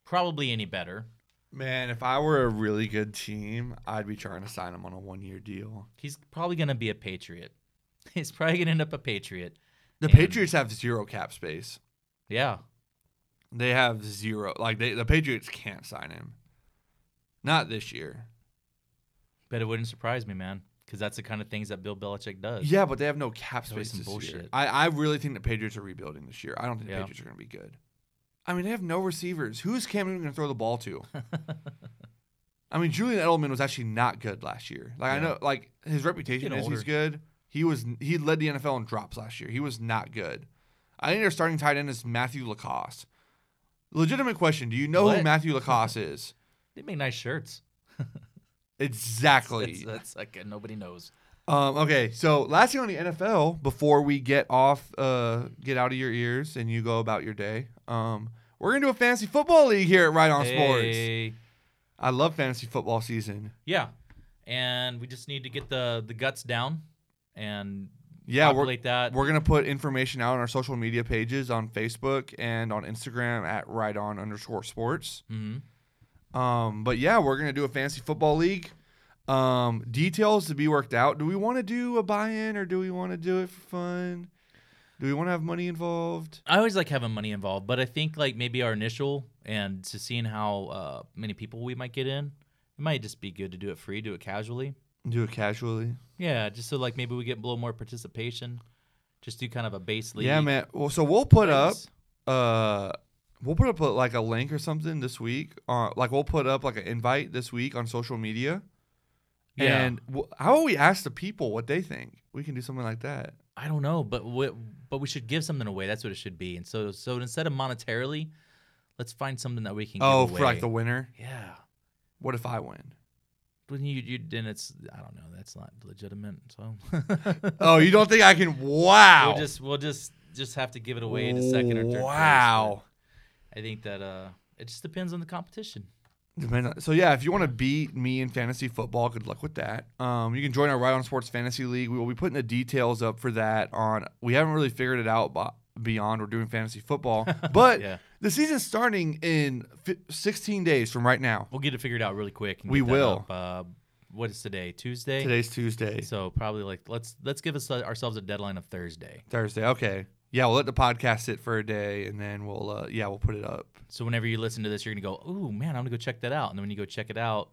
probably any better. Man, if I were a really good team, I'd be trying to sign him on a one-year deal. He's probably going to be a Patriot. He's probably going to end up a Patriot. The and Patriots have zero cap space. Yeah. They have zero. Like, they, the Patriots can't sign him. Not this year. But it wouldn't surprise me, man. Because that's the kind of things that Bill Belichick does. Yeah, but they have no cap space this bullshit. year. I, I really think the Patriots are rebuilding this year. I don't think the yeah. Patriots are going to be good. I mean, they have no receivers. Who's Cam Newton going to throw the ball to? I mean, Julian Edelman was actually not good last year. Like yeah. I know, like his reputation is older. he's good. He was he led the N F L in drops last year. He was not good. I think their starting tight end is Matthew Lacoste. Legitimate question: do you know what? who Matthew Lacoste is? They make nice shirts. Exactly. That's, that's, that's like nobody knows. Um, okay, so last thing on the N F L before we get off, uh, get out of your ears and you go about your day. Um, we're gonna do a fantasy football league here at Right On hey. Sports. I love fantasy football season. Yeah, and we just need to get the the guts down and yeah, populate we're, that. We're gonna put information out on our social media pages on Facebook and on Instagram at Right On underscore Sports. Mm-hmm. Um, but yeah, we're gonna do a fantasy football league. Um, details to be worked out. Do we want to do a buy-in or do we want to do it for fun? Do we want to have money involved? I always like having money involved, but I think like maybe our initial and to seeing how uh, many people we might get in, it might just be good to do it free, do it casually. Do it casually. Yeah, just so like maybe we get a little more participation. Just do kind of a base league. Yeah, man. Well, so we'll put Thanks. up. Uh, We'll put up a, like a link or something this week. Uh, like we'll put up like an invite this week on social media. Yeah. And w- how about we ask the people what they think? We can do something like that. I don't know, but we, but we should give something away. That's what it should be. And so so instead of monetarily, let's find something that we can. Oh, give away. For like the winner. Yeah. What if I win? When you you then it's I don't know. That's not legitimate. So. Oh, you don't think I can? Wow. We'll just we'll just just have to give it away in a second or third. Wow. Place, I think that uh, it just depends on the competition. Depends on, so, yeah, if you want to beat me in fantasy football, good luck with that. Um, you can join our Right On Sports Fantasy League. We will be putting the details up for that on – we haven't really figured it out b- beyond we're doing fantasy football. But yeah. the season's starting in f- sixteen days from right now. We'll get it figured out really quick. And we will. Uh, what is today, Tuesday? Today's Tuesday. So probably like let's let's give us, uh, ourselves a deadline of Thursday. Thursday, okay. Yeah, we'll let the podcast sit for a day, and then we'll uh, yeah we'll put it up. So whenever you listen to this, you're gonna go, "Ooh, man, I'm gonna go check that out." And then when you go check it out,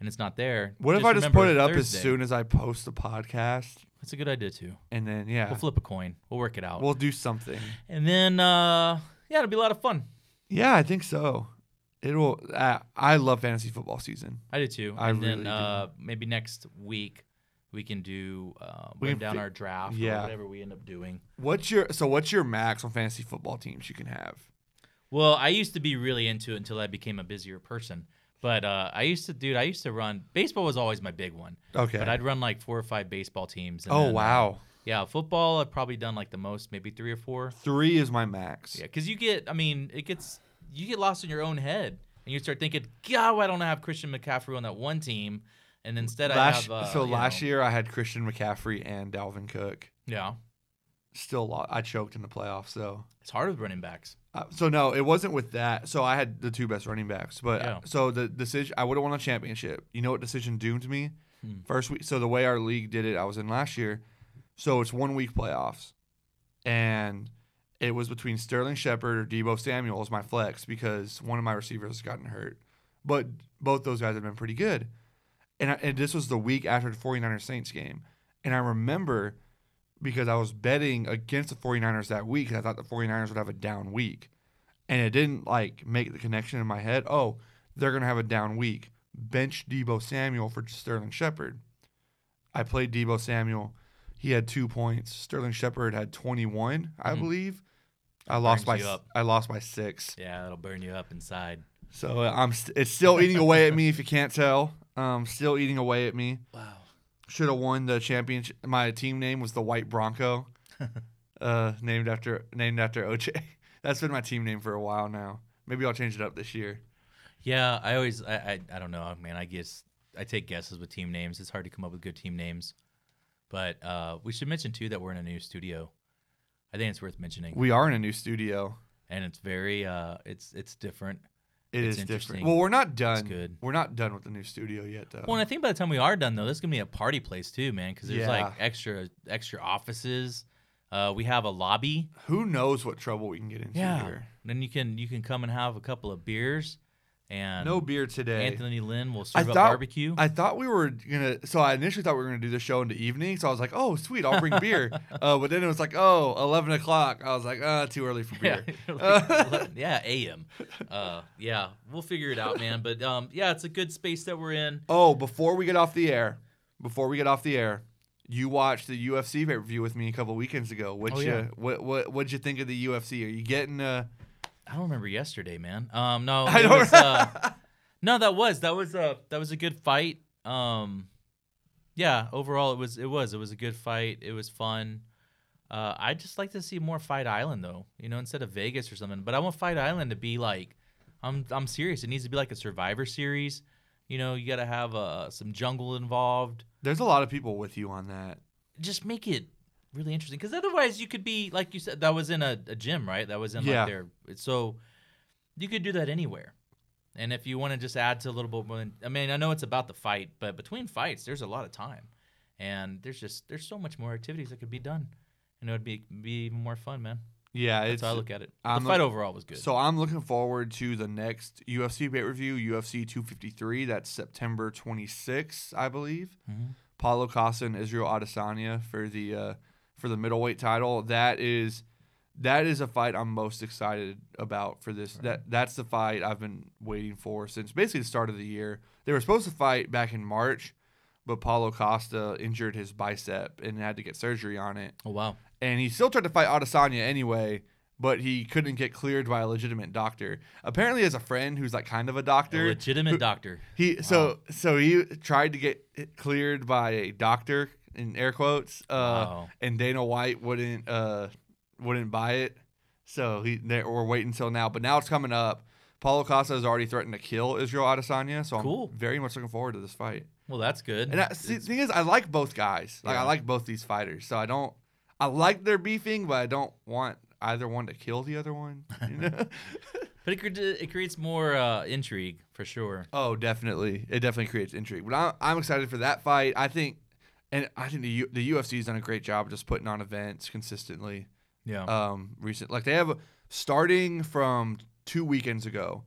and it's not there. What if I just put it up as soon as I post the podcast? That's a good idea too. And then yeah, we'll flip a coin. We'll work it out. We'll do something. And then uh, yeah, it'll be a lot of fun. Yeah, I think so. It will. Uh, I love fantasy football season. I do too. I and really then, do. Uh, maybe next week. We can do uh, we can down fi- our draft yeah. or whatever we end up doing. What's your so? What's your max on fantasy football teams you can have? Well, I used to be really into it until I became a busier person. But uh, I used to, dude. I used to run baseball was always my big one. Okay, but I'd run like four or five baseball teams. And oh then, wow! Uh, yeah, football I've probably done like the most, maybe three or four. Three is my max. Yeah, because you get, I mean, it gets you get lost in your own head and you start thinking, God, why don't I have Christian McCaffrey on that one team? And instead last, I have uh, so last know. year I had Christian McCaffrey and Dalvin Cook. Yeah, still lost. I choked in the playoffs though. It's hard with running backs. Uh, so no, it wasn't with that. So I had the two best running backs, but yeah. so the decision I would have won a championship. You know what decision doomed me? Hmm. First week. So the way our league did it, I was in last year. So it's one week playoffs, and it was between Sterling Shepard or Deebo Samuel as my flex because one of my receivers has gotten hurt, but both those guys have been pretty good. And, I, and this was the week after the 49ers Saints game. And I remember because I was betting against the 49ers that week because I thought the 49ers would have a down week. And it didn't, like, make the connection in my head. Oh, they're going to have a down week. Bench Deebo Samuel for Sterling Shepard. I played Deebo Samuel. He had two points. Sterling Shepard had twenty-one, mm-hmm. I believe. I lost, by, I lost by six. Yeah, that'll burn you up inside. So I'm st- it's still eating away at me if you can't tell. Um, still eating away at me. Wow. Should have won the championship. My team name was the White Bronco, uh, named after named after O J. That's been my team name for a while now. Maybe I'll change it up this year. Yeah, I always I I, I don't know. I mean, I guess I take guesses with team names. It's hard to come up with good team names. But uh, we should mention too that we're in a new studio. I think it's worth mentioning. We are in a new studio, and it's very uh, it's it's different. It it's is different. Well, we're not done. Good. We're not done with the new studio yet, though. Well, and I think by the time we are done, though, this is going to be a party place, too, man, because there's, yeah. like, extra extra offices. Uh, we have a lobby. Who knows what trouble we can get into yeah. here. Then you can you can come and have a couple of beers. And no beer today. Anthony Lynn will serve I up thought, barbecue. I thought we were going to – so I initially thought we were going to do the show in the evening. So I was like, oh, sweet, I'll bring beer. Uh, but then it was like, oh, eleven o'clock. I was like, ah, oh, too early for beer. Yeah, like, yeah, a m Uh, yeah, we'll figure it out, man. But, um, yeah, it's a good space that we're in. Oh, before we get off the air, before we get off the air, you watched the U F C pay-per-view with me a couple weekends ago. What'd, oh, you, yeah. what, what, what'd you think of the U F C? Are you getting uh, – I don't remember yesterday, man. Um, no, I don't was, uh, no, that was that was a that was a good fight. Um, yeah, overall it was it was it was a good fight. It was fun. Uh, I'd just like to see more Fight Island, though. You know, instead of Vegas or something. But I want Fight Island to be like, I'm I'm serious. It needs to be like a Survivor Series. You know, you got to have uh, some jungle involved. There's a lot of people with you on that. Just make it really interesting, because otherwise you could be, like you said, that was in a, a gym, right? That was in yeah. like there. So you could do that anywhere. And if you want to just add to a little bit more, I mean, I know it's about the fight, but between fights, there's a lot of time, and there's just there's so much more activities that could be done, and it would be be even more fun, man. Yeah, that's it's, how I look at it. I'm the fight look, overall was good. So I'm looking forward to the next U F C pay-per-view, U F C two fifty-three. That's September twenty-sixth, I believe. Mm-hmm. Paulo Costa and Israel Adesanya for the. Uh, For the middleweight title, that is that is a fight I'm most excited about for this. Right. That that's the fight I've been waiting for since basically the start of the year. They were supposed to fight back in March, but Paulo Costa injured his bicep and had to get surgery on it. Oh wow! And he still tried to fight Adesanya anyway, but he couldn't get cleared by a legitimate doctor. Apparently, he has a friend who's like kind of a doctor, a legitimate who, doctor. He wow. so so he tried to get cleared by a doctor. In air quotes, uh, wow. and Dana White wouldn't uh, wouldn't buy it, so he they we're waiting until now. But now it's coming up. Paulo Costa has already threatened to kill Israel Adesanya, so cool. I'm very much looking forward to this fight. Well, that's good. And I, see, the thing is, I like both guys. Like yeah. I like both these fighters, so I don't. I like their beefing, but I don't want either one to kill the other one. You know? But it, it creates more uh, intrigue for sure. Oh, definitely, it definitely creates intrigue. But I'm, I'm excited for that fight. I think. And I think the U- the U F C's done a great job of just putting on events consistently. Yeah. Um. Recent, like they have a, starting from two weekends ago,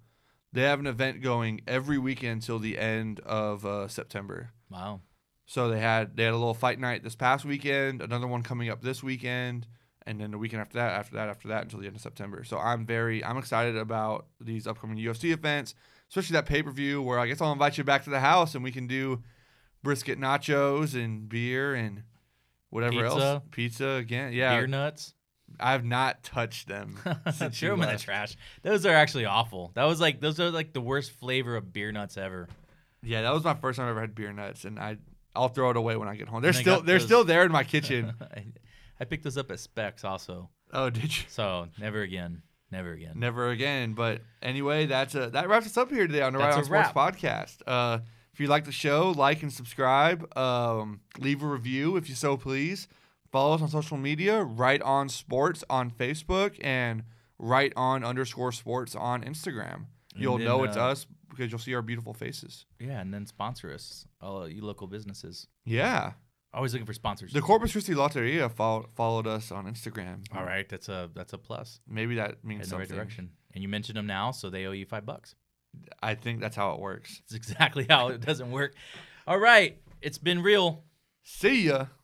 they have an event going every weekend till the end of uh, September. Wow. So they had they had a little fight night this past weekend, another one coming up this weekend, and then the weekend after that, after that, after that, until the end of September. So I'm very I'm excited about these upcoming U F C events, especially that pay per view where I guess I'll invite you back to the house and we can do. Brisket nachos and beer and whatever pizza. else. Pizza again. Yeah. Beer nuts. I have not touched them. Throw them in the trash. Those are actually awful. That was like those are like the worst flavor of beer nuts ever. Yeah, that was my first time I ever had beer nuts, and I I'll throw it away when I get home. They're and still they're those, still there in my kitchen. I, I picked those up at Specs also. Oh, did you? So never again. Never again. Never again. But anyway, that's a that wraps us up here today on the Right On Sports Podcast. Uh If you like the show, like and subscribe. Um, leave a review if you so please. Follow us on social media, Right On Sports on Facebook and Right On underscore sports on Instagram. You'll then, know it's uh, us because you'll see our beautiful faces. Yeah, and then sponsor us, all you local businesses. Yeah. Always looking for sponsors. The Corpus Christi Lotteria follow, followed us on Instagram. All right, that's a that's a plus. Maybe that means in something. In the right direction. And you mentioned them now, so they owe you five bucks. I think that's how it works. That's exactly how it doesn't work. All right. It's been real. See ya.